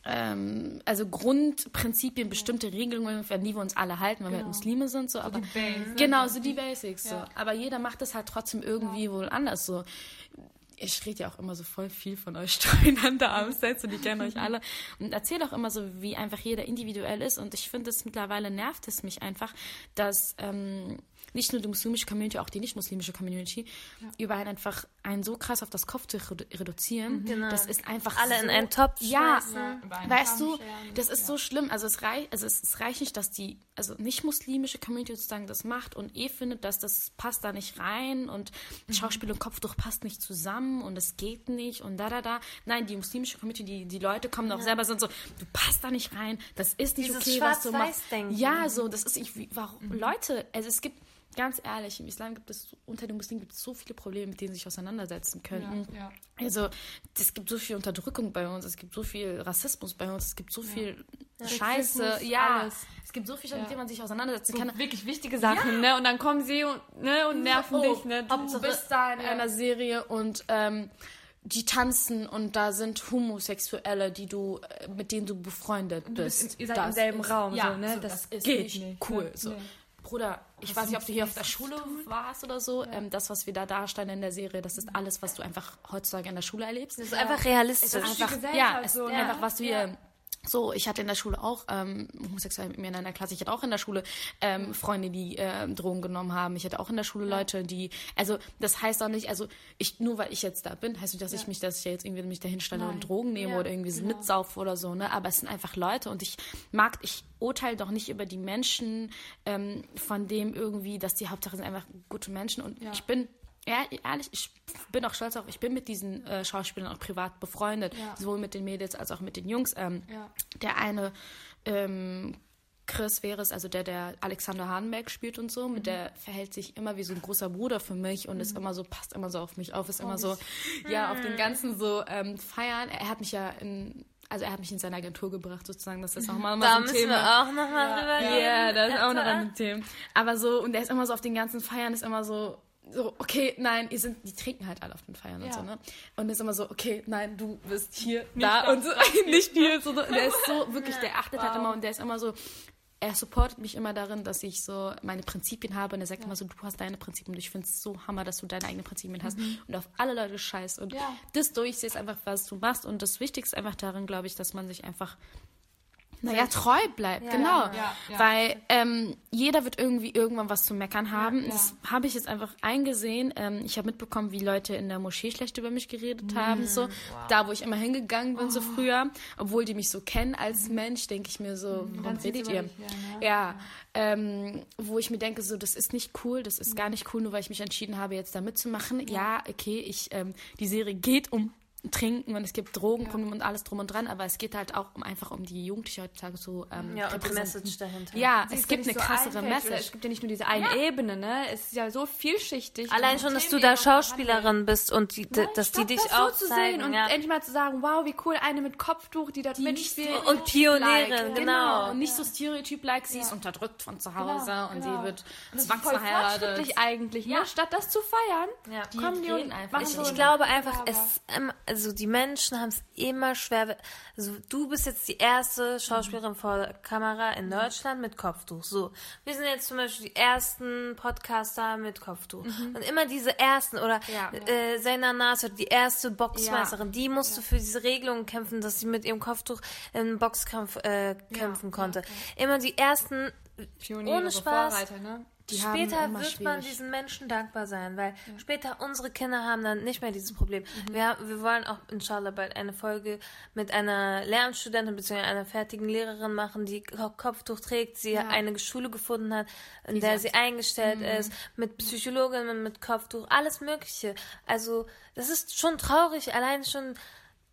ähm, also Grundprinzipien, ja. bestimmte Regelungen, an die wir uns alle halten, weil genau. wir halt Muslime sind. So, so aber die Basics. Genau, so die Basics. Ja. So. Aber jeder macht das halt trotzdem irgendwie ja. wohl anders. So. Ich rede ja auch immer so voll viel von euch durcheinander abends, und ich kenne euch alle. Und erzähle auch immer so, wie einfach jeder individuell ist. Und ich finde es mittlerweile, nervt es mich einfach, dass ähm, nicht nur die muslimische Community, auch die nicht-muslimische Community ja. überall einfach einen so krass auf das Kopftuch redu- reduzieren. Mhm. Genau. Das ist einfach alle so, in einen Topf ja, schmeißen. Ja, weißt du, das ist ja. so schlimm. Also es, rei- also es, es reicht nicht, dass die also nicht-muslimische Community sozusagen das macht und eh findet, dass das passt da nicht rein und mhm. Schauspiel und Kopftuch passt nicht zusammen und es geht nicht und da, da, da. Nein, die muslimische Community, die, die Leute kommen auch ja. selber sind so, du passt da nicht rein, das ist nicht dieses okay, was du machst. Denken. Ja, so, das ist ich, warum, mhm. Leute, also es gibt ganz ehrlich, im Islam gibt es, unter den Muslimen gibt es so viele Probleme, mit denen sie sich auseinandersetzen könnten. Ja, ja. Also, es gibt so viel Unterdrückung bei uns, es gibt so viel Rassismus bei uns, es gibt so viel ja. Scheiße. Ja, alles. Es gibt so viel, ja. mit denen man sich auseinandersetzen so kann. Wirklich wichtige Sachen, ja. ne? Und dann kommen sie und, ne, und nerven oh, dich, ne? Du Hauptsache, bist da in ja. einer Serie und, ähm, die tanzen und da sind Homosexuelle, die du, mit denen du befreundet du bist. bist. Im, ihr seid das im selben ist, Raum, ja, so, ne? So, das, das ist geht nicht, nicht cool, ne? so. Nee. Bruder, ich weiß nicht, ob du hier auf der Schule warst oder so. Ja. Ähm, das, was wir da darstellen in der Serie, das ist alles, was du einfach heutzutage in der Schule erlebst. Das ist ja. einfach realistisch. Es ist einfach, ja, es so, ist ja. einfach, was du hier... Ja. So, ich hatte in der Schule auch ähm, homosexuell mit mir in einer Klasse. Ich hatte auch in der Schule ähm, Freunde, die äh, Drogen genommen haben. Ich hatte auch in der Schule Leute, die... Also, das heißt auch nicht... Also, ich nur weil ich jetzt da bin, heißt nicht, dass ja. ich mich, dass ich jetzt irgendwie mich dahin stelle und Drogen nehme ja. oder irgendwie genau. mitsaufe oder so. Ne? Aber es sind einfach Leute und ich mag... Ich urteile doch nicht über die Menschen ähm, von dem irgendwie, dass die Hauptsache sind einfach gute Menschen. Und ja. ich bin... Ja, ehrlich, ich bin auch stolz auf, ich bin mit diesen äh, Schauspielern auch privat befreundet, ja. sowohl mit den Mädels als auch mit den Jungs. Ähm, ja. Der eine, ähm, Chris wäre es, also der, der Alexander Hahnberg spielt und so, mhm. mit der verhält sich immer wie so ein großer Bruder für mich und mhm. ist immer so, passt immer so auf mich auf, ist oh, immer so, ich. ja, mhm. auf den ganzen so ähm, feiern. Er hat mich ja in... Also er hat mich in seine Agentur gebracht, sozusagen, das ist auch mal, mal so ein Thema. Da müssen wir auch nochmal ja. drüber reden. Ja, yeah, das ist auch noch ein Thema. Aber so, und er ist immer so auf den ganzen Feiern, ist immer so... So, okay, nein, ihr sind, die trinken halt alle auf den Feiern ja. und so, ne? Und es ist immer so, okay, nein, du bist hier, nicht da und so, nicht hier. So, der ist so, wirklich, der achtet wow. halt immer und der ist immer so, er supportet mich immer darin, dass ich so meine Prinzipien habe und er sagt ja. immer so, du hast deine Prinzipien und ich finde es so hammer, dass du deine eigenen Prinzipien hast mhm. und auf alle Leute scheißt und ja. das durchsiehst einfach, was du machst und das Wichtigste einfach darin, glaube ich, dass man sich einfach... Naja, treu bleibt, ja, genau. Ja, ja, ja. Weil ähm, jeder wird irgendwie irgendwann was zu meckern haben. Ja, ja. Das habe ich jetzt einfach eingesehen. Ähm, ich habe mitbekommen, wie Leute in der Moschee schlecht über mich geredet mm, haben. So. Wow. Da, wo ich immer hingegangen bin, oh. so früher. Obwohl die mich so kennen als Mensch, denke ich mir so, mhm, warum redet ihr? Nicht, ja, ja. ja. Ähm, wo ich mir denke, so, das ist nicht cool, das ist mhm. gar nicht cool, nur weil ich mich entschieden habe, jetzt da mitzumachen. Ja, ja okay, ich ähm, die Serie geht um Trinken und es gibt Drogenprobleme ja. und alles drum und dran, aber es geht halt auch um einfach um die Jugendliche heutzutage so ähm, ja, und die Message dahinter. Ja, es gibt eine so krassere Message. Es gibt ja nicht nur diese eine ja. Ebene, ne? Es ist ja so vielschichtig. Allein schon, dass du da Schauspielerin bist und die, Nein, dass glaub, die dich das auch so zu sehen und ja. endlich mal zu sagen, wow, wie cool, eine mit Kopftuch, die da mitspielt so und Pionierin, genau. Und nicht so Stereotyp-like, sie ja. ist unterdrückt von zu Hause genau, und genau. sie wird zwangsverheiratet. Eigentlich, ne? Ja. Statt das zu feiern, kommen die und machen so. Ich glaube einfach, es also die Menschen haben es immer schwer. Also du bist jetzt die erste Schauspielerin mhm. vor der Kamera in Deutschland mit Kopftuch. So, wir sind jetzt zum Beispiel die ersten Podcaster mit Kopftuch. Mhm. Und immer diese ersten oder ja. äh, Sena Nasr, die erste Boxmeisterin, ja. die musste ja. für diese Regelungen kämpfen, dass sie mit ihrem Kopftuch im Boxkampf äh, kämpfen ja. konnte. Ja. Immer die ersten Pioniere, ohne Spaß. Vorreiter, ne? Die später wird schwierig. Man diesen Menschen dankbar sein, weil ja. später unsere Kinder haben dann nicht mehr dieses Problem. Mhm. Wir, wir wollen auch inshallah bald eine Folge mit einer Lehramtsstudentin bzw. einer fertigen Lehrerin machen, die Kopftuch trägt, sie ja. eine Schule gefunden hat, in die der sagt. sie eingestellt mhm. ist, mit Psychologinnen, mit Kopftuch, alles Mögliche. Also das ist schon traurig, allein schon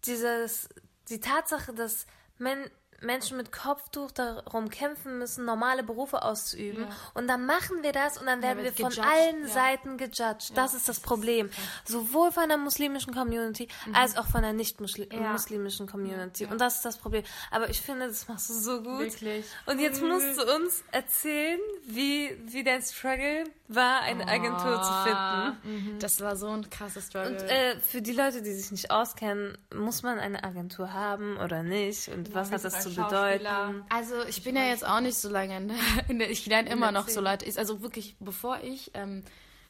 dieses, die Tatsache, dass man Menschen mit Kopftuch darum kämpfen müssen, normale Berufe auszuüben. Ja. Und dann machen wir das und dann werden ja, wir von gejudged. allen ja. Seiten gejudged. Ja. Das ist das Problem. Ja. Sowohl von der muslimischen Community mhm. als auch von der nicht-muslimischen ja. Community. Ja. Und das ist das Problem. Aber ich finde, das machst du so gut. Wirklich. Und jetzt mhm. musst du uns erzählen, wie, wie dein Struggle war, eine oh. Agentur zu finden. Mhm. Das war so ein krasses Struggle. Und äh, für die Leute, die sich nicht auskennen, muss man eine Agentur haben oder nicht? Und ja, was hat das zu bedeuten? Also ich, ich bin ja jetzt auch nicht so lange, ne? Ich lerne immer noch so Leute. Also wirklich, bevor ich ähm,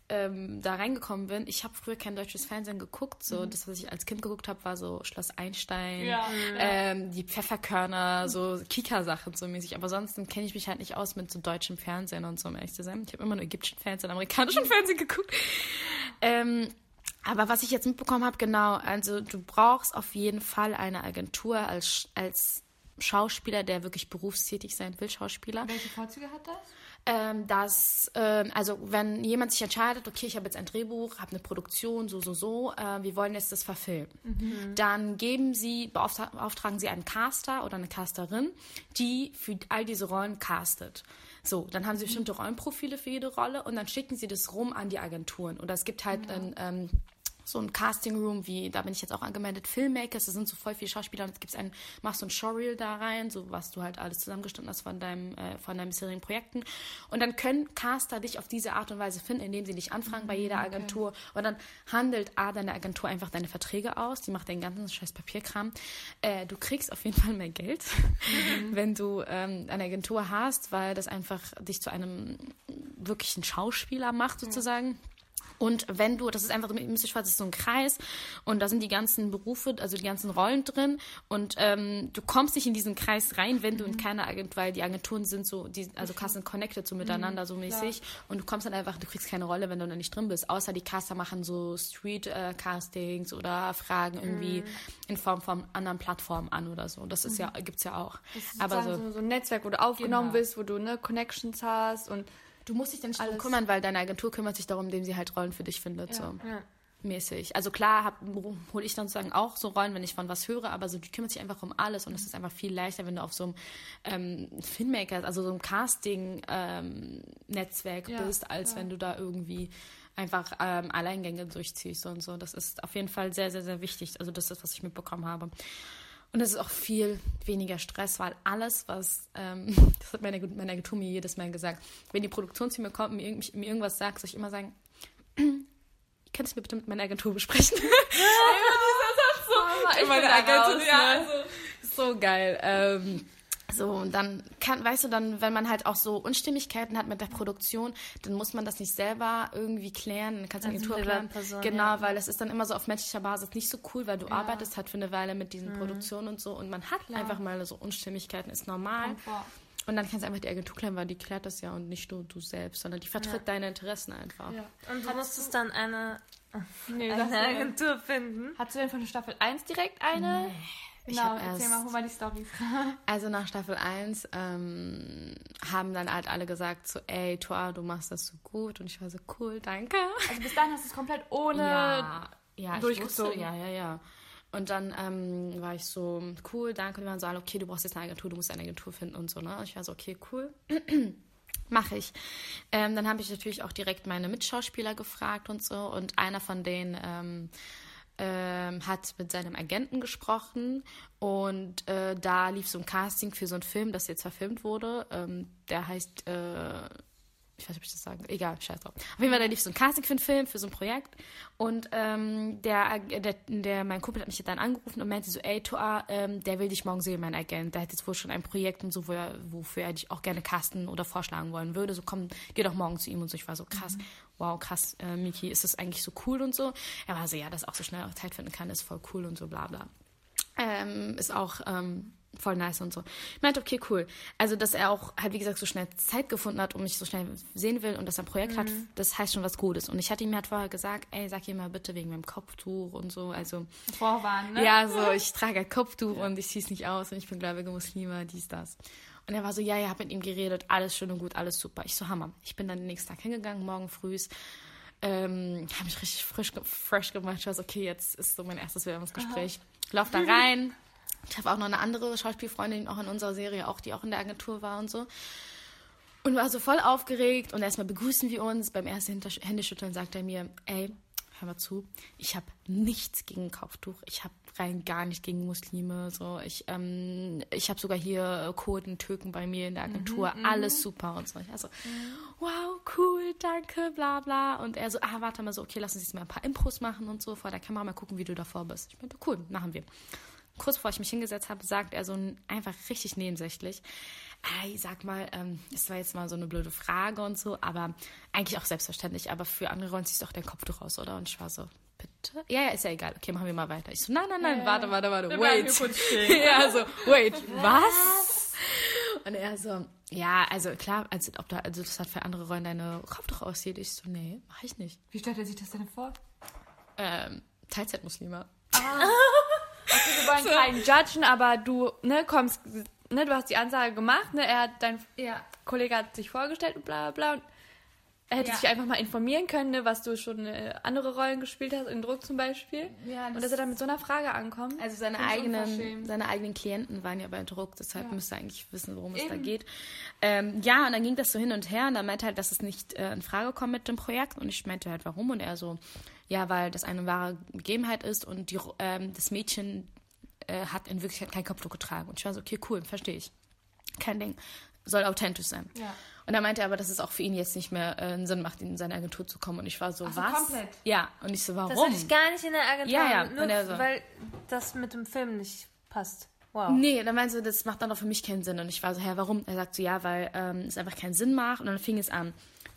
ähm, da reingekommen bin, ich habe früher kein deutsches Fernsehen geguckt. So mhm. Das, was ich als Kind geguckt habe, war so Schloss Einstein, ja. ähm, die Pfefferkörner, so Kika-Sachen so mäßig. Aber sonst kenne ich mich halt nicht aus mit so deutschem Fernsehen und so, um ehrlich zu sein. Ich habe immer nur ägyptischen Fernsehen, amerikanischen Fernsehen geguckt. Ähm, Aber was ich jetzt mitbekommen habe, genau, also du brauchst auf jeden Fall eine Agentur als, als Schauspieler, der wirklich berufstätig sein will, Schauspieler. Welche Vorzüge hat das? Ähm, dass, ähm, also wenn jemand sich entscheidet, okay, ich habe jetzt ein Drehbuch, habe eine Produktion, so, so, so, äh, wir wollen jetzt das verfilmen. Mhm. Dann geben sie, beauftra- beauftragen sie einen Caster oder eine Casterin, die für all diese Rollen castet. So, dann haben sie bestimmte Rollenprofile für jede Rolle und dann schicken sie das rum an die Agenturen. Oder es gibt halt ja. ein, ähm, so ein Casting-Room, wie, da bin ich jetzt auch angemeldet, Filmmakers, da sind so voll viele Schauspieler und gibt's einen, machst du ein Showreel da rein, so was du halt alles zusammengeschnitten hast von deinem, äh, von deinen bisherigen Projekten. Und dann können Caster dich auf diese Art und Weise finden, indem sie dich anfragen bei jeder Agentur. Okay. Und dann handelt A, deine Agentur einfach deine Verträge aus, die macht den ganzen scheiß Papierkram. Äh, du kriegst auf jeden Fall mehr Geld, mhm. wenn du ähm, eine Agentur hast, weil das einfach dich zu einem wirklichen Schauspieler macht, sozusagen. Mhm. Und wenn du, das ist einfach, ihr müsst euch vorstellen, das ist so ein Kreis und da sind die ganzen Berufe, also die ganzen Rollen drin und ähm, du kommst nicht in diesen Kreis rein, wenn du in keiner Agentur, weil die Agenturen sind so, die, also Casten connected so miteinander so mäßig ja. und du kommst dann einfach, du kriegst keine Rolle, wenn du da nicht drin bist, außer die Caster machen so Street-Castings äh, oder fragen irgendwie mhm. in Form von anderen Plattformen an oder so, das ist ja, gibt's ja auch. Das ist aber so, so ein Netzwerk, wo du aufgenommen genau. bist, wo du ne Connections hast und du musst dich dann schon kümmern, weil deine Agentur kümmert sich darum, indem sie halt Rollen für dich findet. Ja, so ja. mäßig. Also klar hole ich dann sozusagen auch so Rollen, wenn ich von was höre, aber so die kümmert sich einfach um alles und es ist einfach viel leichter, wenn du auf so einem ähm, Filmmaker, also so einem Casting-Netzwerk ähm, ja, bist, als ja. wenn du da irgendwie einfach ähm, Alleingänge durchziehst und so. Das ist auf jeden Fall sehr, sehr, sehr wichtig. Also das ist, was ich mitbekommen habe. Und es ist auch viel weniger Stress, weil alles, was, ähm, das hat meine, meine Agentur mir jedes Mal gesagt, wenn die Produktionsfirma kommt und mir, mir irgendwas sagt, soll ich immer sagen, könntest du mir bitte mit meiner Agentur besprechen? Ja, ja, das ist so, meine Agentur, raus, ja, ne? Also, so geil. Ähm, So, und dann kann, weißt du, dann, wenn man halt auch so Unstimmigkeiten hat mit der Produktion, dann muss man das nicht selber irgendwie klären, dann kannst du Agentur klären. Genau, ja. weil das ist dann immer so auf menschlicher Basis nicht so cool, weil du ja. arbeitest halt für eine Weile mit diesen mhm. Produktionen und so und man hat Klar. einfach mal so Unstimmigkeiten, ist normal. Komfort. Und dann kannst du einfach die Agentur klären, weil die klärt das ja und nicht nur du selbst, sondern die vertritt ja. deine Interessen einfach. Ja. Und du musstest dann eine, nee, eine Agentur finden. Hattest du denn von Staffel eins direkt eine? Nee. Genau, erzähl mal, hol mal die Storys. Also nach Staffel eins ähm, haben dann halt alle gesagt so, ey, Tua, du machst das so gut. Und ich war so, cool, danke. Also bis dahin hast du es komplett ohne ja, ja, durchgezogen. Ich wusste, ja, ja, ja. Und dann ähm, war ich so, cool, danke. Und die waren so alle, okay, du brauchst jetzt eine Agentur, du musst eine Agentur finden und so, ne? Und ich war so, okay, cool. Mache ich. Ähm, dann habe ich natürlich auch direkt meine Mitschauspieler gefragt und so. Und einer von denen... Ähm, Ähm, hat mit seinem Agenten gesprochen und äh, da lief so ein Casting für so einen Film, das jetzt verfilmt wurde. Ähm, der heißt, äh, ich weiß nicht, ob ich das sagen, egal, scheiß drauf. Auf jeden Fall, da lief so ein Casting für einen Film, für so ein Projekt und ähm, der, der, der, mein Kumpel hat mich dann angerufen und meinte so, ey, Tua, ähm, der will dich morgen sehen, mein Agent. Der hat jetzt wohl schon ein Projekt und so, wo er, wofür er dich auch gerne casten oder vorschlagen wollen würde. So, komm, geh doch morgen zu ihm und so. Ich war so, krass. Mhm. Wow, krass, äh, Miki, ist das eigentlich so cool und so? Er war so, ja, dass auch so schnell Zeit finden kann, ist voll cool und so, bla bla. Ähm, ist auch ähm, voll nice und so. Ich meinte, okay, cool. Also, dass er auch halt, wie gesagt, so schnell Zeit gefunden hat und mich so schnell sehen will und dass er ein Projekt mhm. hat, das heißt schon was Gutes. Und ich hatte ihm halt vorher gesagt, ey, sag ihm mal bitte wegen meinem Kopftuch und so. Also Vorwarn, ne? Ja, so, ich trage ein Kopftuch ja. und ich zieh's nicht aus und ich bin gläubige Muslime, dies, das. Und er war so, ja, ja, hab mit ihm geredet, alles schön und gut, alles super. Ich so, Hammer. Ich bin dann den nächsten Tag hingegangen, morgen früh, ähm, habe mich richtig frisch, fresh gemacht. Ich war so, okay, jetzt ist so mein erstes Bewerbungsgespräch. Lauf da rein, Ich habe auch noch eine andere Schauspielfreundin, auch in unserer Serie, auch die auch in der Agentur war und so. Und war so voll aufgeregt und erstmal begrüßen wir uns. Beim ersten Händeschütteln sagt er mir, ey, hör mal zu, ich habe nichts gegen Kopftuch. Ich habe rein gar nicht gegen Muslime. So. Ich, ähm, ich habe sogar hier Kurden, Türken bei mir in der Agentur. Mhm, alles super und so. Ich also, wow, cool, danke, bla bla. Und er so, ah, warte mal so, okay, lass uns jetzt mal ein paar Impros machen und so vor der Kamera. Mal gucken, wie du davor bist. Ich meinte, cool, machen wir. Kurz bevor ich mich hingesetzt habe, sagt er so einfach richtig nebensächlich, ey, sag mal, ähm, das war jetzt mal so eine blöde Frage und so, aber eigentlich auch selbstverständlich, aber für andere Rollen ziehst du auch dein Kopftuch raus, oder? Und ich war so, bitte? Ja, ja, ist ja egal. Okay, machen wir mal weiter. Ich so, nein, nein, nein, äh, warte, warte, warte, wait. Ja, so, wait, was? Und er so, ja, also klar, also, ob da, also das hat für andere Rollen deine Kopftuch aussieht. Ich so, nee, mach ich nicht. Wie stellt er sich das denn vor? Ähm, Teilzeitmuslime. Ah. Okay, wir wollen so. Keinen judgen, aber du, ne, kommst, ne, du hast die Ansage gemacht, ne, er hat, dein ja. Kollege hat sich vorgestellt und bla, bla, bla. Er hätte ja. sich einfach mal informieren können, ne, was du schon äh, andere Rollen gespielt hast, in Druck zum Beispiel. Ja, das und dass er dann mit so einer Frage ankommt. Also seine eigenen, seine eigenen Klienten waren ja bei Druck, deshalb ja. müsste er eigentlich wissen, worum Eben. es da geht. Ähm, ja, und dann ging das so hin und her und er meinte halt, dass es nicht äh, in Frage kommt mit dem Projekt und ich meinte halt, warum? Und er so, ja, weil das eine wahre Gegebenheit ist und die, ähm, das Mädchen äh, hat in Wirklichkeit kein Kopftuch getragen. Und ich war so, okay, cool, verstehe ich. Kein Ding. Soll authentisch sein. Ja. Und da meinte er aber, dass es auch für ihn jetzt nicht mehr äh, Sinn macht, in seine Agentur zu kommen. Und ich war so, Ach so was? Komplett? Ja. Und ich so, warum? Das hatte ich gar nicht in der Agentur. Ja, ja. Nur, und er so, weil das mit dem Film nicht passt. Wow. Nee, dann meinte er, das macht dann doch für mich keinen Sinn. Und ich war so, hä, warum? Er sagt so, ja, weil ähm, es einfach keinen Sinn macht. Und dann fing es an.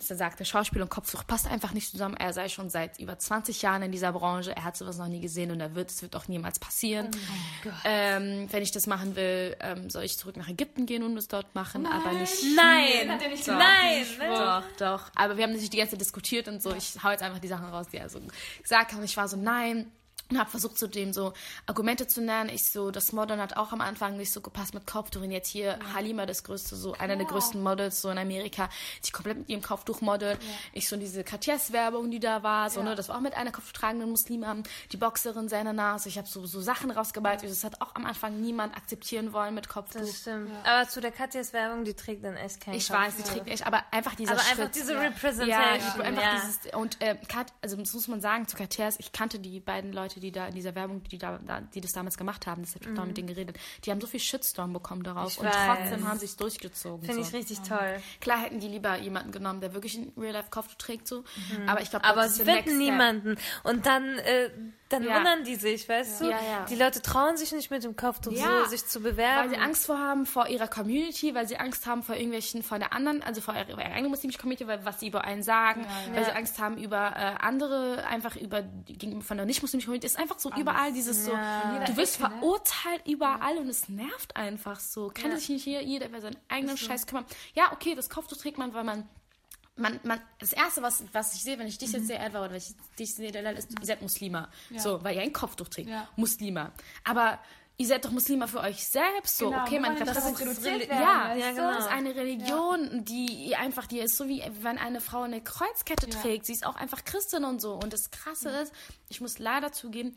Er sagte, Schauspiel und Kopftuch passt einfach nicht zusammen. Er sei schon seit über zwanzig Jahren in dieser Branche. Er hat sowas noch nie gesehen und er wird, es wird auch niemals passieren. Oh ähm, wenn ich das machen will, ähm, soll ich zurück nach Ägypten gehen und es dort machen, nein. aber nicht Nein, nein, hat er nicht doch, nein. Doch, doch. Aber wir haben natürlich die ganze Zeit diskutiert und so. Ich hau jetzt einfach die Sachen raus, die er so gesagt hat. Und ich war so, nein. Und habe versucht, zu dem so Argumente zu nennen. Ich so, das Modeln hat auch am Anfang nicht so gepasst mit Kopftuch. Und jetzt hier ja. Halima, das größte, so einer ja. der größten Models so in Amerika, die komplett mit ihrem Kopftuch modelt. Ja. Ich so, diese Cartiers-Werbung, die da war, so, ja. ne, das war auch mit einer kopftragenden Muslimin, die Boxerin, seine Nase. Ich habe so, so Sachen rausgeballt. Ja. Das hat auch am Anfang niemand akzeptieren wollen mit Kopftuch. Das stimmt. Ja. Aber zu der Cartiers-Werbung, die trägt dann echt kein Ich Kopftuch. weiß, die trägt echt, aber einfach dieser aber Schritt. Aber einfach diese ja. Representation. Ja, ja. Einfach ja. Dieses, und äh, Kat, also das muss man sagen, zu Cartiers, ich kannte die beiden Leute, die da in dieser Werbung, die, da, die das damals gemacht haben, das hat mhm. auch mit denen geredet, die haben so viel Shitstorm bekommen darauf ich und weiß. trotzdem haben sie es durchgezogen. Finde so. ich richtig ja. toll. Klar hätten die lieber jemanden genommen, der wirklich in Real Life Kopftuch trägt, so. Mhm. aber ich glaube, aber sie finden niemanden und dann, äh, dann ja. wundern die sich, weißt ja. du? Ja, ja. Die Leute trauen sich nicht mit dem Kopftuch ja. so, sich zu bewerben. Weil sie Angst vor haben, vor ihrer Community, weil sie Angst haben vor irgendwelchen, vor der anderen, also vor ihrer eigenen muslimischen Community, weil was sie über einen sagen, ja, ja. weil sie Angst haben über äh, andere, einfach über, gegenüber von der nicht-muslimischen Community. Ist einfach so Alles. überall dieses ja. so, du wirst verurteilt überall ja. und es nervt einfach so. Kann ja. sich nicht jeder, jeder über seinen eigenen das Scheiß kümmern. Ja, okay, das Kopftuch trägt man, weil man Man, man, das Erste, was, was ich sehe, wenn ich dich mhm. jetzt sehe, Erwa, oder wenn ich dich sehe, Delal, ist, ihr seid Muslima. Ja. So, weil ihr ein Kopftuch trägt. Ja. Muslima. Aber ihr seid doch Muslima für euch selbst. So, genau, okay, man das, das, das ist werden, ja, ja, genau. das ist eine Religion, ja. die einfach, die ist so wie, wenn eine Frau eine Kreuzkette ja. trägt. Sie ist auch einfach Christin und so. Und das Krasse ja. ist, ich muss leider zugeben,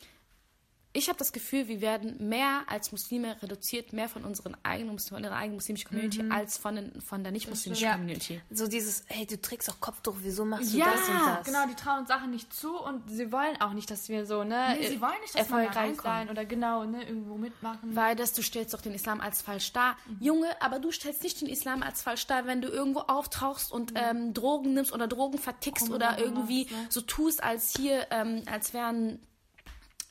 ich habe das Gefühl, wir werden mehr als Muslime reduziert, mehr von unseren eigenen, von unserer eigenen muslimischen Community mhm. als von, den, von der nicht-muslimischen ja. Community. So dieses, hey, du trägst auch Kopftuch, wieso machst du ja, das und das? Genau, die trauen uns Sachen nicht zu und sie wollen auch nicht, dass wir so, ne, nee, sie wollen nicht, dass erfolgreich man da sein oder genau, ne, irgendwo mitmachen. Weil das, du stellst doch den Islam als falsch dar. Mhm. Junge, aber du stellst nicht den Islam als falsch dar, wenn du irgendwo auftauchst und mhm. ähm, Drogen nimmst oder Drogen vertickst oh, oder irgendwie machst, ne? so tust, als hier, ähm, als wären...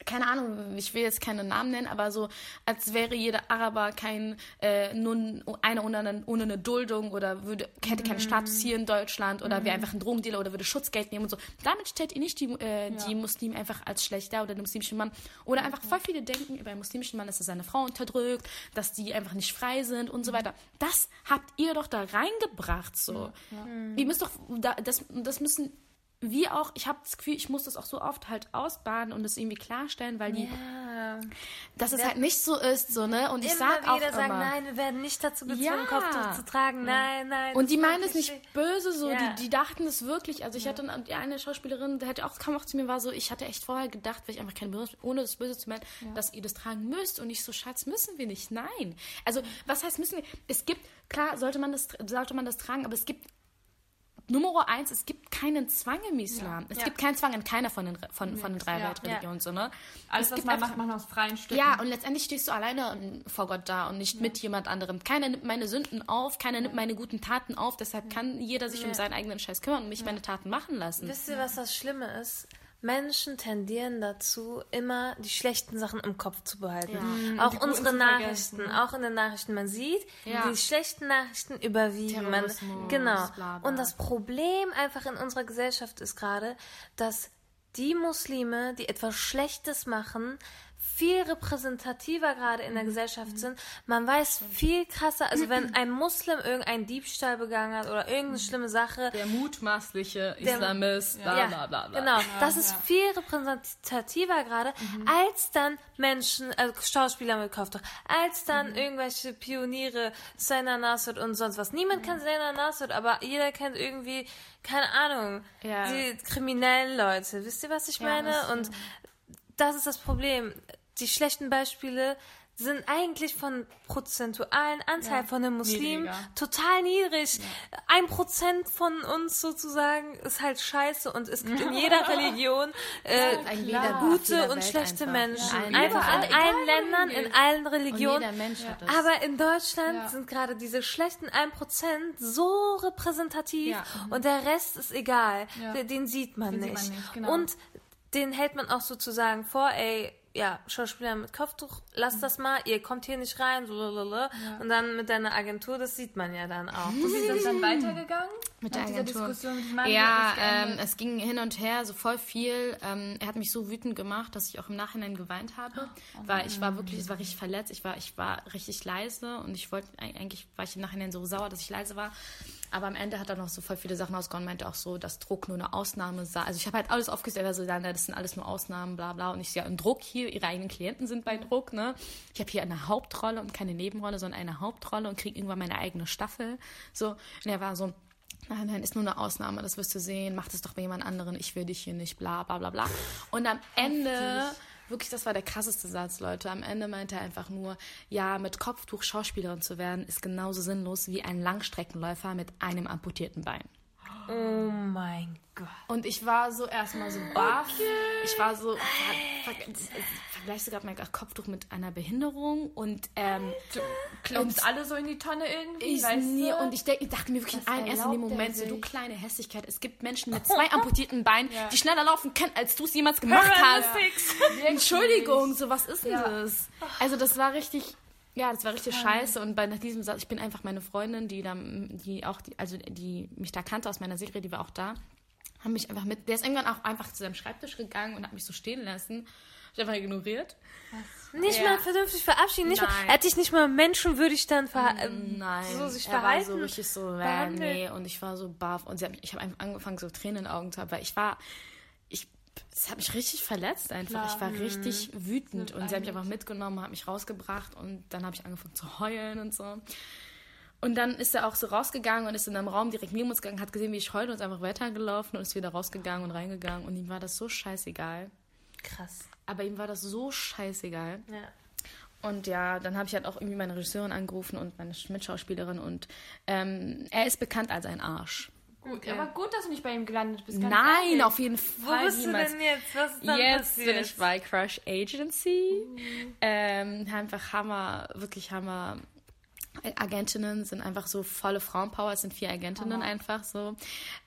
Keine Ahnung, ich will jetzt keine Namen nennen, aber so, als wäre jeder Araber kein, äh, nun, einer ohne, ohne eine Duldung oder würde, hätte keinen mm. Status hier in Deutschland oder mm. wäre einfach ein Drogendealer oder würde Schutzgeld nehmen und so. Damit stellt ihr nicht die, äh, ja. die Muslime einfach als schlechter oder den muslimischen Mann. Oder einfach voll viele denken über den muslimischen Mann, dass er seine Frau unterdrückt, dass die einfach nicht frei sind und so weiter. Das habt ihr doch da reingebracht, so. Ja. Ja. Ihr müsst doch, das, das müssen... Wie auch, ich habe das Gefühl, ich muss das auch so oft halt ausbaden und das irgendwie klarstellen, weil die yeah. ja. Dass es ja. halt nicht so ist, so, ne? Und ich immer sag auch wieder immer. Sagen, nein, wir werden nicht dazu gezwungen, ja. Kopftuch zu tragen. Nein, nein. Und die meinen es nicht böse, so. Ja. Die, die dachten es wirklich. Also ich ja. hatte eine, eine Schauspielerin, die hatte auch, kam auch zu mir, war so, ich hatte echt vorher gedacht, weil ich einfach kein Böse, ohne das Böse zu meinen, ja. dass ihr das tragen müsst. Und ich so, Schatz, müssen wir nicht. Nein. Also was heißt müssen wir? Es gibt, klar, sollte man das, sollte man das tragen, aber es gibt Nummer eins, es gibt keinen Zwang im Islam. Ja. Es ja. gibt keinen Zwang in keiner von den, von, nee. von den drei ja. Weltreligionen. Ja. So, ne? Alles, was man macht, man aus freien Stücken. Ja, und letztendlich stehst du alleine vor Gott da und nicht ja. mit jemand anderem. Keiner nimmt meine Sünden auf, keiner nimmt meine guten Taten auf. Deshalb ja. kann jeder sich ja. um seinen eigenen Scheiß kümmern und mich ja. meine Taten machen lassen. Wisst ihr, was das Schlimme ist? Menschen tendieren dazu, immer die schlechten Sachen im Kopf zu behalten. Ja. Auch unsere Nachrichten, vergessen. Auch in den Nachrichten. Man sieht, ja. die schlechten Nachrichten überwiegen. Man, genau. Bla bla. Und das Problem einfach in unserer Gesellschaft ist gerade, dass die Muslime, die etwas Schlechtes machen, viel repräsentativer gerade in der mhm. Gesellschaft sind. Man weiß viel krasser, also wenn ein Muslim irgendeinen Diebstahl begangen hat oder irgendeine schlimme Sache. Der mutmaßliche der, Islamist, bla ja, bla bla bla. Genau, ja, das ist ja. viel repräsentativer gerade, mhm. als dann Menschen, also Schauspieler mit Kopftuch, als dann mhm. irgendwelche Pioniere, Sena Nasr und sonst was. Niemand mhm. kennt Sena Nasr, aber jeder kennt irgendwie, keine Ahnung, ja. die kriminellen Leute. Wisst ihr, was ich ja, meine? Und das ist das Problem. Die schlechten Beispiele sind eigentlich von prozentualen Anteil ja, von den Muslimen niedriger. Total niedrig. Ein ja. Prozent von uns sozusagen ist halt scheiße und es gibt in jeder Religion äh, ja, gute und schlechte einfach. Menschen. Ja, einfach in allen Ländern, in allen Religionen. Aber in Deutschland ja. sind gerade diese schlechten ein Prozent so repräsentativ ja. und der Rest ist egal. Ja. Den, den sieht man den nicht. Sieht man nicht genau. Und den hält man auch sozusagen vor, ey, ja, Schauspieler mit Kopftuch, lass das mal, ihr kommt hier nicht rein, so, so, so. Ja. Und dann mit deiner Agentur, das sieht man ja dann auch. Wie ist das dann weitergegangen? Mit der Agentur. Dieser Diskussion mit dem Mann, ja, ähm, es ging hin und her, so voll viel. Ähm, er hat mich so wütend gemacht, dass ich auch im Nachhinein geweint habe, oh, weil ich war wirklich, es war richtig verletzt, ich war, ich war richtig leise und ich wollte, eigentlich war ich im Nachhinein so sauer, dass ich leise war. Aber am Ende hat er noch so voll viele Sachen rausgehauen, meinte auch so, dass Druck nur eine Ausnahme sei. Also ich habe halt alles aufgestellt, also das sind alles nur Ausnahmen, bla bla. Und ich sehe ja, im Druck hier, ihre eigenen Klienten sind bei Druck, ne? Ich habe hier eine Hauptrolle und keine Nebenrolle, sondern eine Hauptrolle und kriege irgendwann meine eigene Staffel. So. Und er war so, nein, nein, ist nur eine Ausnahme, das wirst du sehen, mach das doch bei jemand anderen, ich will dich hier nicht, bla bla bla bla. Und am Ende... Wirklich, das war der krasseste Satz, Leute. Am Ende meinte er einfach nur, ja, mit Kopftuch Schauspielerin zu werden, ist genauso sinnlos wie ein Langstreckenläufer mit einem amputierten Bein. Oh mein Gott. Und ich war so erstmal so baff. Okay. Ich war so, ver- ver- vergleichst du gerade mein Kopftuch mit einer Behinderung? Und ähm, klopft alle so in die Tonne irgendwie? Ich weißt nie, und ich, denk, ich dachte mir wirklich in einem ersten Moment, so, du kleine Hässlichkeit, es gibt Menschen mit zwei amputierten Beinen, ja. die schneller laufen können, als du es jemals gemacht hast. Ja. Entschuldigung, so was ist denn ja. das? Also das war richtig... Ja, das war richtig scheiße und bei nach diesem Satz, ich bin einfach meine Freundin, die da, die auch, die, also die mich da kannte aus meiner Serie, die war auch da, haben mich einfach mit, der ist irgendwann auch einfach zu seinem Schreibtisch gegangen und hat mich so stehen lassen, ich einfach ignoriert. Was? Nicht ja. mal vernünftig verabschieden, nicht mal, er hat dich nicht mal menschenwürdig dann ver- Nein. so sich er verhalten. Nein, war so richtig so, äh, nee, und ich war so baff und sie hat mich, ich habe einfach angefangen so Tränen in den Augen zu haben, weil ich war, ich Es hat mich richtig verletzt einfach. Klar. Ich war mhm. richtig wütend und sie hat mich einfach mitgenommen, hat mich rausgebracht und dann habe ich angefangen zu heulen und so. Und dann ist er auch so rausgegangen und ist in einem Raum direkt neben uns gegangen, hat gesehen, wie ich heule und ist einfach weitergelaufen und ist wieder rausgegangen und reingegangen und ihm war das so scheißegal. Krass. Aber ihm war das so scheißegal. Ja. Und ja, dann habe ich halt auch irgendwie meine Regisseurin angerufen und meine Mitschauspielerin und ähm, er ist bekannt als ein Arsch. Gut, okay. Aber gut, dass du nicht bei ihm gelandet bist. Ganz Nein, ehrlich. Auf jeden Fall. Wo bist niemals. Du denn jetzt? Was ist dann jetzt passiert? Jetzt bin ich bei Crush Agency. Mhm. Ähm, einfach Hammer, wirklich Hammer. Agentinnen sind einfach so volle Frauenpower. Es sind vier Agentinnen oh. einfach so.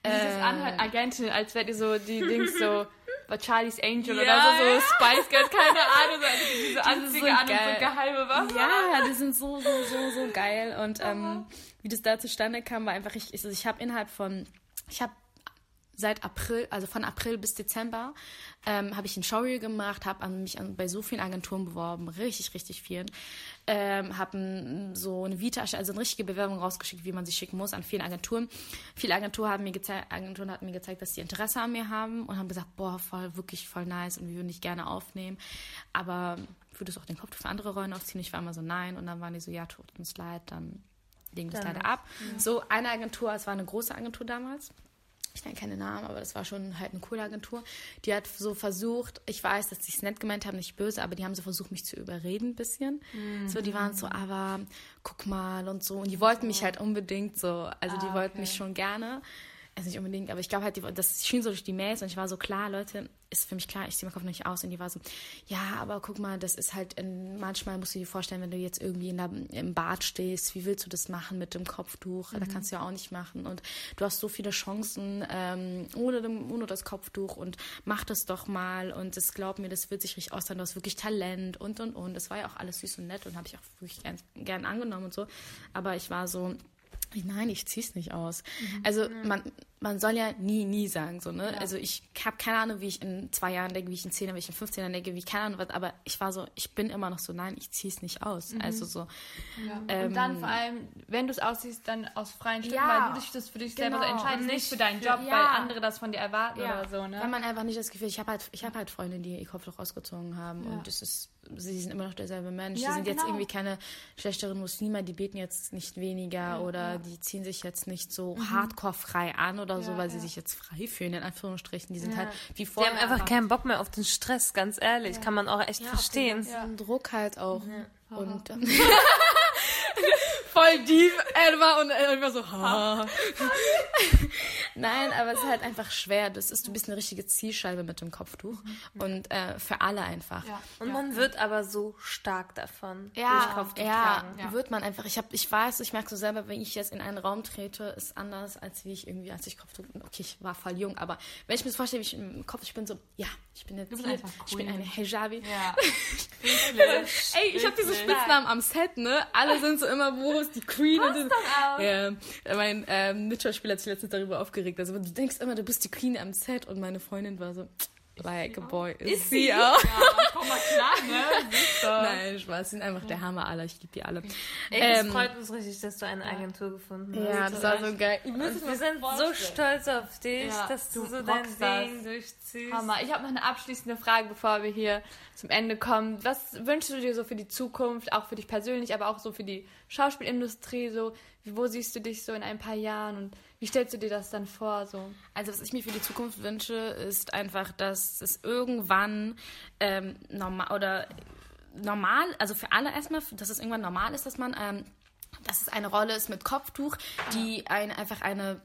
Dieses ähm, Anhören Agentinnen, als wärt ihr so die Dings so... War Charlie's Angel ja, oder so, ja. so Spice Girls, keine Ahnung, also diese Anzüge so an und so geheime Waffen. Ja, die sind so, so, so, so geil. Und ähm, wie das da zustande kam, war einfach, ich, also ich habe innerhalb von, ich habe seit April, also von April bis Dezember, ähm, habe ich ein Showreel gemacht, habe mich an, bei so vielen Agenturen beworben, richtig, richtig vielen. Ähm, habe so eine Vita, also eine richtige Bewerbung rausgeschickt, wie man sie schicken muss, an vielen Agenturen. Viele Agenturen haben mir, gezei- Agenturen haben mir gezeigt, dass sie Interesse an mir haben und haben gesagt, boah, voll, wirklich voll nice und wir würden dich gerne aufnehmen. Aber würdest du auch den Kopf für andere Rollen aufziehen? Ich war immer so, nein. Und dann waren die so, ja, tut uns leid, dann legen wir es leider ab. Ja. So eine Agentur, es war eine große Agentur damals, ich nenne keine Namen, aber das war schon halt eine coole Agentur, die hat so versucht, ich weiß, dass sie es nett gemeint haben, nicht böse, aber die haben so versucht, mich zu überreden ein bisschen. Mhm. So, die waren so, aber guck mal und so. Und die wollten mich halt unbedingt so, also ah, die wollten okay. mich schon gerne. Also nicht unbedingt, aber ich glaube halt, die, das schien so durch die Mails und ich war so, klar, Leute, ist für mich klar, ich ziehe meinen Kopf noch nicht aus. Und die war so, ja, aber guck mal, das ist halt, in, manchmal musst du dir vorstellen, wenn du jetzt irgendwie in der, im Bad stehst, wie willst du das machen mit dem Kopftuch? Mhm. Da kannst du ja auch nicht machen. Und du hast so viele Chancen ähm, ohne, dem, ohne das Kopftuch und mach das doch mal. Und das, glaub mir, das wird sich richtig aussehen, du hast wirklich Talent und, und, und. Das war ja auch alles süß und nett und habe ich auch wirklich gern, gern angenommen und so. Aber ich war so... Nein, ich ziehe es nicht aus. Mhm. Also man, man soll ja nie, nie sagen. So, ne? Ja. Also ich habe keine Ahnung, wie ich in zwei Jahren denke, wie ich in zehn Jahren, wie ich in fünfzehn Jahren denke, wie ich keine Ahnung was. Aber ich war so, ich bin immer noch so, nein, ich ziehe es nicht aus. Mhm. Also so. Ja. Ähm, und dann vor allem, wenn du es ausziehst, dann aus freien Stücken, ja, weil du dich das für dich genau. selber so entscheidest, nicht für deinen Job, ja. weil andere das von dir erwarten ja. oder so. Ne? Weil man einfach nicht das Gefühl, ich habe halt, ich hab halt Freunde, die ihr Kopfloch rausgezogen haben ja. und das ist... Sie sind immer noch derselbe Mensch. Ja, sie sind genau. jetzt irgendwie keine schlechteren Muslime, die beten jetzt nicht weniger mhm, oder ja. die ziehen sich jetzt nicht so mhm. hardcore frei an oder ja, so, weil ja. sie sich jetzt frei fühlen, in Anführungsstrichen. Die sind ja. halt wie vorher. Die haben einfach keinen Bock mehr auf den Stress, ganz ehrlich. Ja. Kann man auch echt ja, verstehen. Den ja. Druck halt auch. Ja. Und ähm, voll deep, Erwa und Erwa so, ha. Nein, aber es ist halt einfach schwer. Das ist, du bist eine richtige Zielscheibe mit dem Kopftuch. Und äh, für alle einfach. Ja. Und ja. man wird aber so stark davon, ja. durch Kopftuch ja. tragen. Ja, wird man einfach. Ich, hab, ich weiß, ich merke so selber, wenn ich jetzt in einen Raum trete, ist anders, als wie ich irgendwie, als ich Kopftuch... Okay, ich war voll jung, aber wenn ich mir das vorstelle, wie ich im Kopf, ich bin so, ja, ich bin jetzt... Du bist einfach cool. Ich bin eine Hijabi. Ja. Ey, ich habe diese Spitznamen am Set, ne? Alle sind so immer, wo ist die Queen? Passt und doch ja. Mein ähm, Mitschauspieler hat sich letztens darüber aufgeregt. Also du denkst immer, du bist die Queen am Set und meine Freundin war so, like a boy, ist sie auch. Ja, komm mal klar, ne? Nein, Spaß, sind einfach der Hammer, alle, ich liebe die alle. Ey, es freut uns richtig, dass du eine Agentur gefunden hast. Ja, das war so geil. Wir sind so stolz auf dich, dass du so dein Ding durchziehst. Hammer, ich habe noch eine abschließende Frage, bevor wir hier zum Ende kommen. Was wünschst du dir so für die Zukunft, auch für dich persönlich, aber auch so für die Schauspielindustrie, so wo siehst du dich so in ein paar Jahren und wie stellst du dir das dann vor? So? Also was ich mir für die Zukunft wünsche, ist einfach, dass es irgendwann ähm, normal oder normal, also für alle erstmal, dass es irgendwann normal ist, dass man, ähm, dass es eine Rolle ist mit Kopftuch, die ein, einfach eine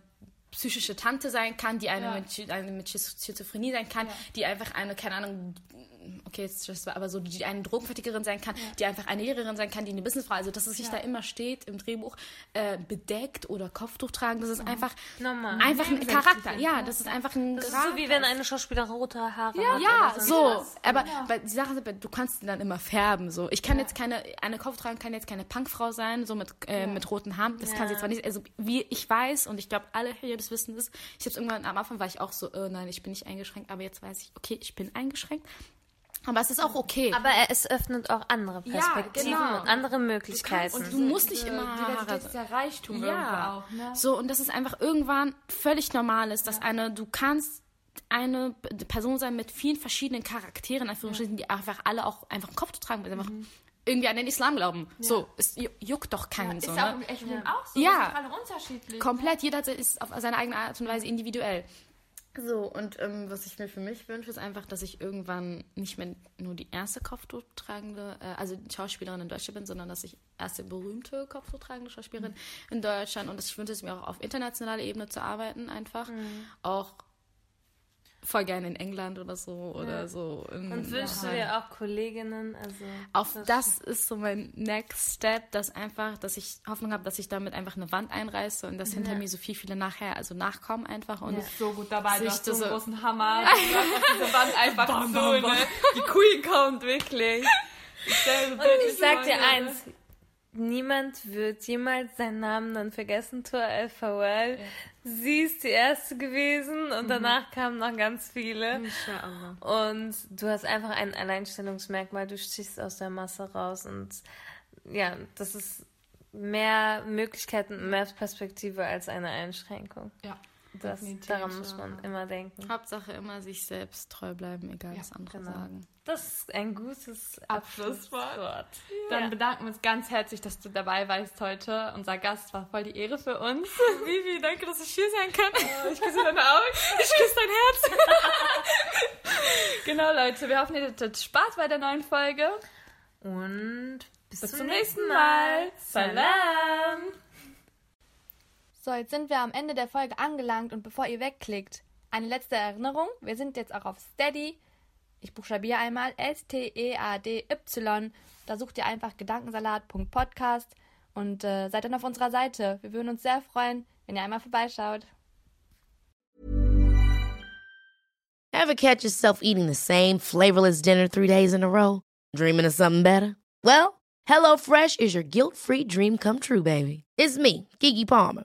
psychische Tante sein kann, die eine, ja. mit, eine mit Schizophrenie sein kann, ja. die einfach eine, keine Ahnung, okay, jetzt ist aber so, die eine Drogenvertickerin sein kann, ja. die einfach eine Lehrerin sein kann, die eine Businessfrau, also dass es sich ja. da immer steht im Drehbuch, äh, bedeckt oder Kopftuch tragen, das ist einfach normal. Einfach ein Charakter, ja, das ist einfach ein das Charakter. Ist so wie wenn eine Schauspielerin rote Haare ja. hat. Ja, oder so, so. aber ja. weil die Sache ist, du kannst die dann immer färben, so. Ich kann ja. jetzt keine, eine Kopftuch tragen kann jetzt keine Punkfrau sein, so mit, äh, ja. mit roten Haaren, das ja. kann sie jetzt zwar nicht, also wie ich weiß und ich glaube alle hier das Wissen ist, ich habe es irgendwann am Anfang, war ich auch so, oh nein, ich bin nicht eingeschränkt, aber jetzt weiß ich, okay, ich bin eingeschränkt. Aber es ist auch okay. Aber es öffnet auch andere Perspektiven ja, genau. und andere Möglichkeiten. Du kannst, und du musst nicht immer... Das ist ja Reichtum ja. irgendwo auch. Ne? So, und dass es einfach irgendwann völlig normal ist, dass ja. eine, du kannst eine Person sein mit vielen verschiedenen Charakteren, in Anführungsstrichen, ja. die einfach alle auch einfach im Kopf tragen, weil sie einfach... Mhm. irgendwie an den Islam glauben. Ja. So, es juckt doch keinen. Ja, ist so, ja ne? auch, echt ja. auch so. Ja. Ist alle unterschiedlich. Komplett. Jeder ist auf seine eigene Art und Weise individuell. So, und ähm, was ich mir für mich wünsche, ist einfach, dass ich irgendwann nicht mehr nur die erste Kopftuchtragende, äh, also Schauspielerin in Deutschland bin, sondern dass ich erste berühmte Kopftuchtragende Schauspielerin mhm. in Deutschland und ich wünsche es mir auch auf internationaler Ebene zu arbeiten einfach. Mhm. Auch voll gerne in England oder so oder ja. so. Und wünschst du dir auch Kolleginnen? Also auf das, das ist so mein Next Step, dass einfach, dass ich Hoffnung habe, dass ich damit einfach eine Wand einreiße und dass ja. hinter mir so viel viele nachher, also nachkommen einfach und ja. so gut dabei, du hast so einen großen Hammer, ja. diese Wand einfach bam, bam, bam. So, ne? Die Queen kommt wirklich. Ich und ich sag dir eins. Niemand wird jemals seinen Namen dann vergessen, Tua Elfer World. Ja. Sie ist die erste gewesen und mhm. danach kamen noch ganz viele. Und du hast einfach ein Alleinstellungsmerkmal, du stichst aus der Masse raus und ja, das ist mehr Möglichkeiten, mehr Perspektive als eine Einschränkung. Ja. Das, daran muss man immer denken. Hauptsache immer sich selbst treu bleiben, egal ja, was andere genau. sagen. Das ist ein gutes Abschlusswort. Abschlusswort. Ja. Dann bedanken wir uns ganz herzlich, dass du dabei warst heute. Unser Gast war voll die Ehre für uns. Vivi, danke, dass ich hier sein kann. Oh, ich küsse deine Augen. Ich küsse dein Herz. Genau, Leute. Wir hoffen, ihr hattet Spaß bei der neuen Folge. Und bis, bis zum nächsten Mal. Mal. Salam. So, jetzt sind wir am Ende der Folge angelangt und bevor ihr wegklickt, eine letzte Erinnerung, wir sind jetzt auch auf Steady, ich buchstabiere einmal S-T-E-A-D-Y, da sucht ihr einfach gedankensalat.podcast und äh, seid dann auf unserer Seite. Wir würden uns sehr freuen, wenn ihr einmal vorbeischaut. Ever catch yourself eating the same flavorless dinner three days in a row? Dreaming of something better? Well, HelloFresh is your guilt-free dream come true, baby. It's me, Keke Palmer.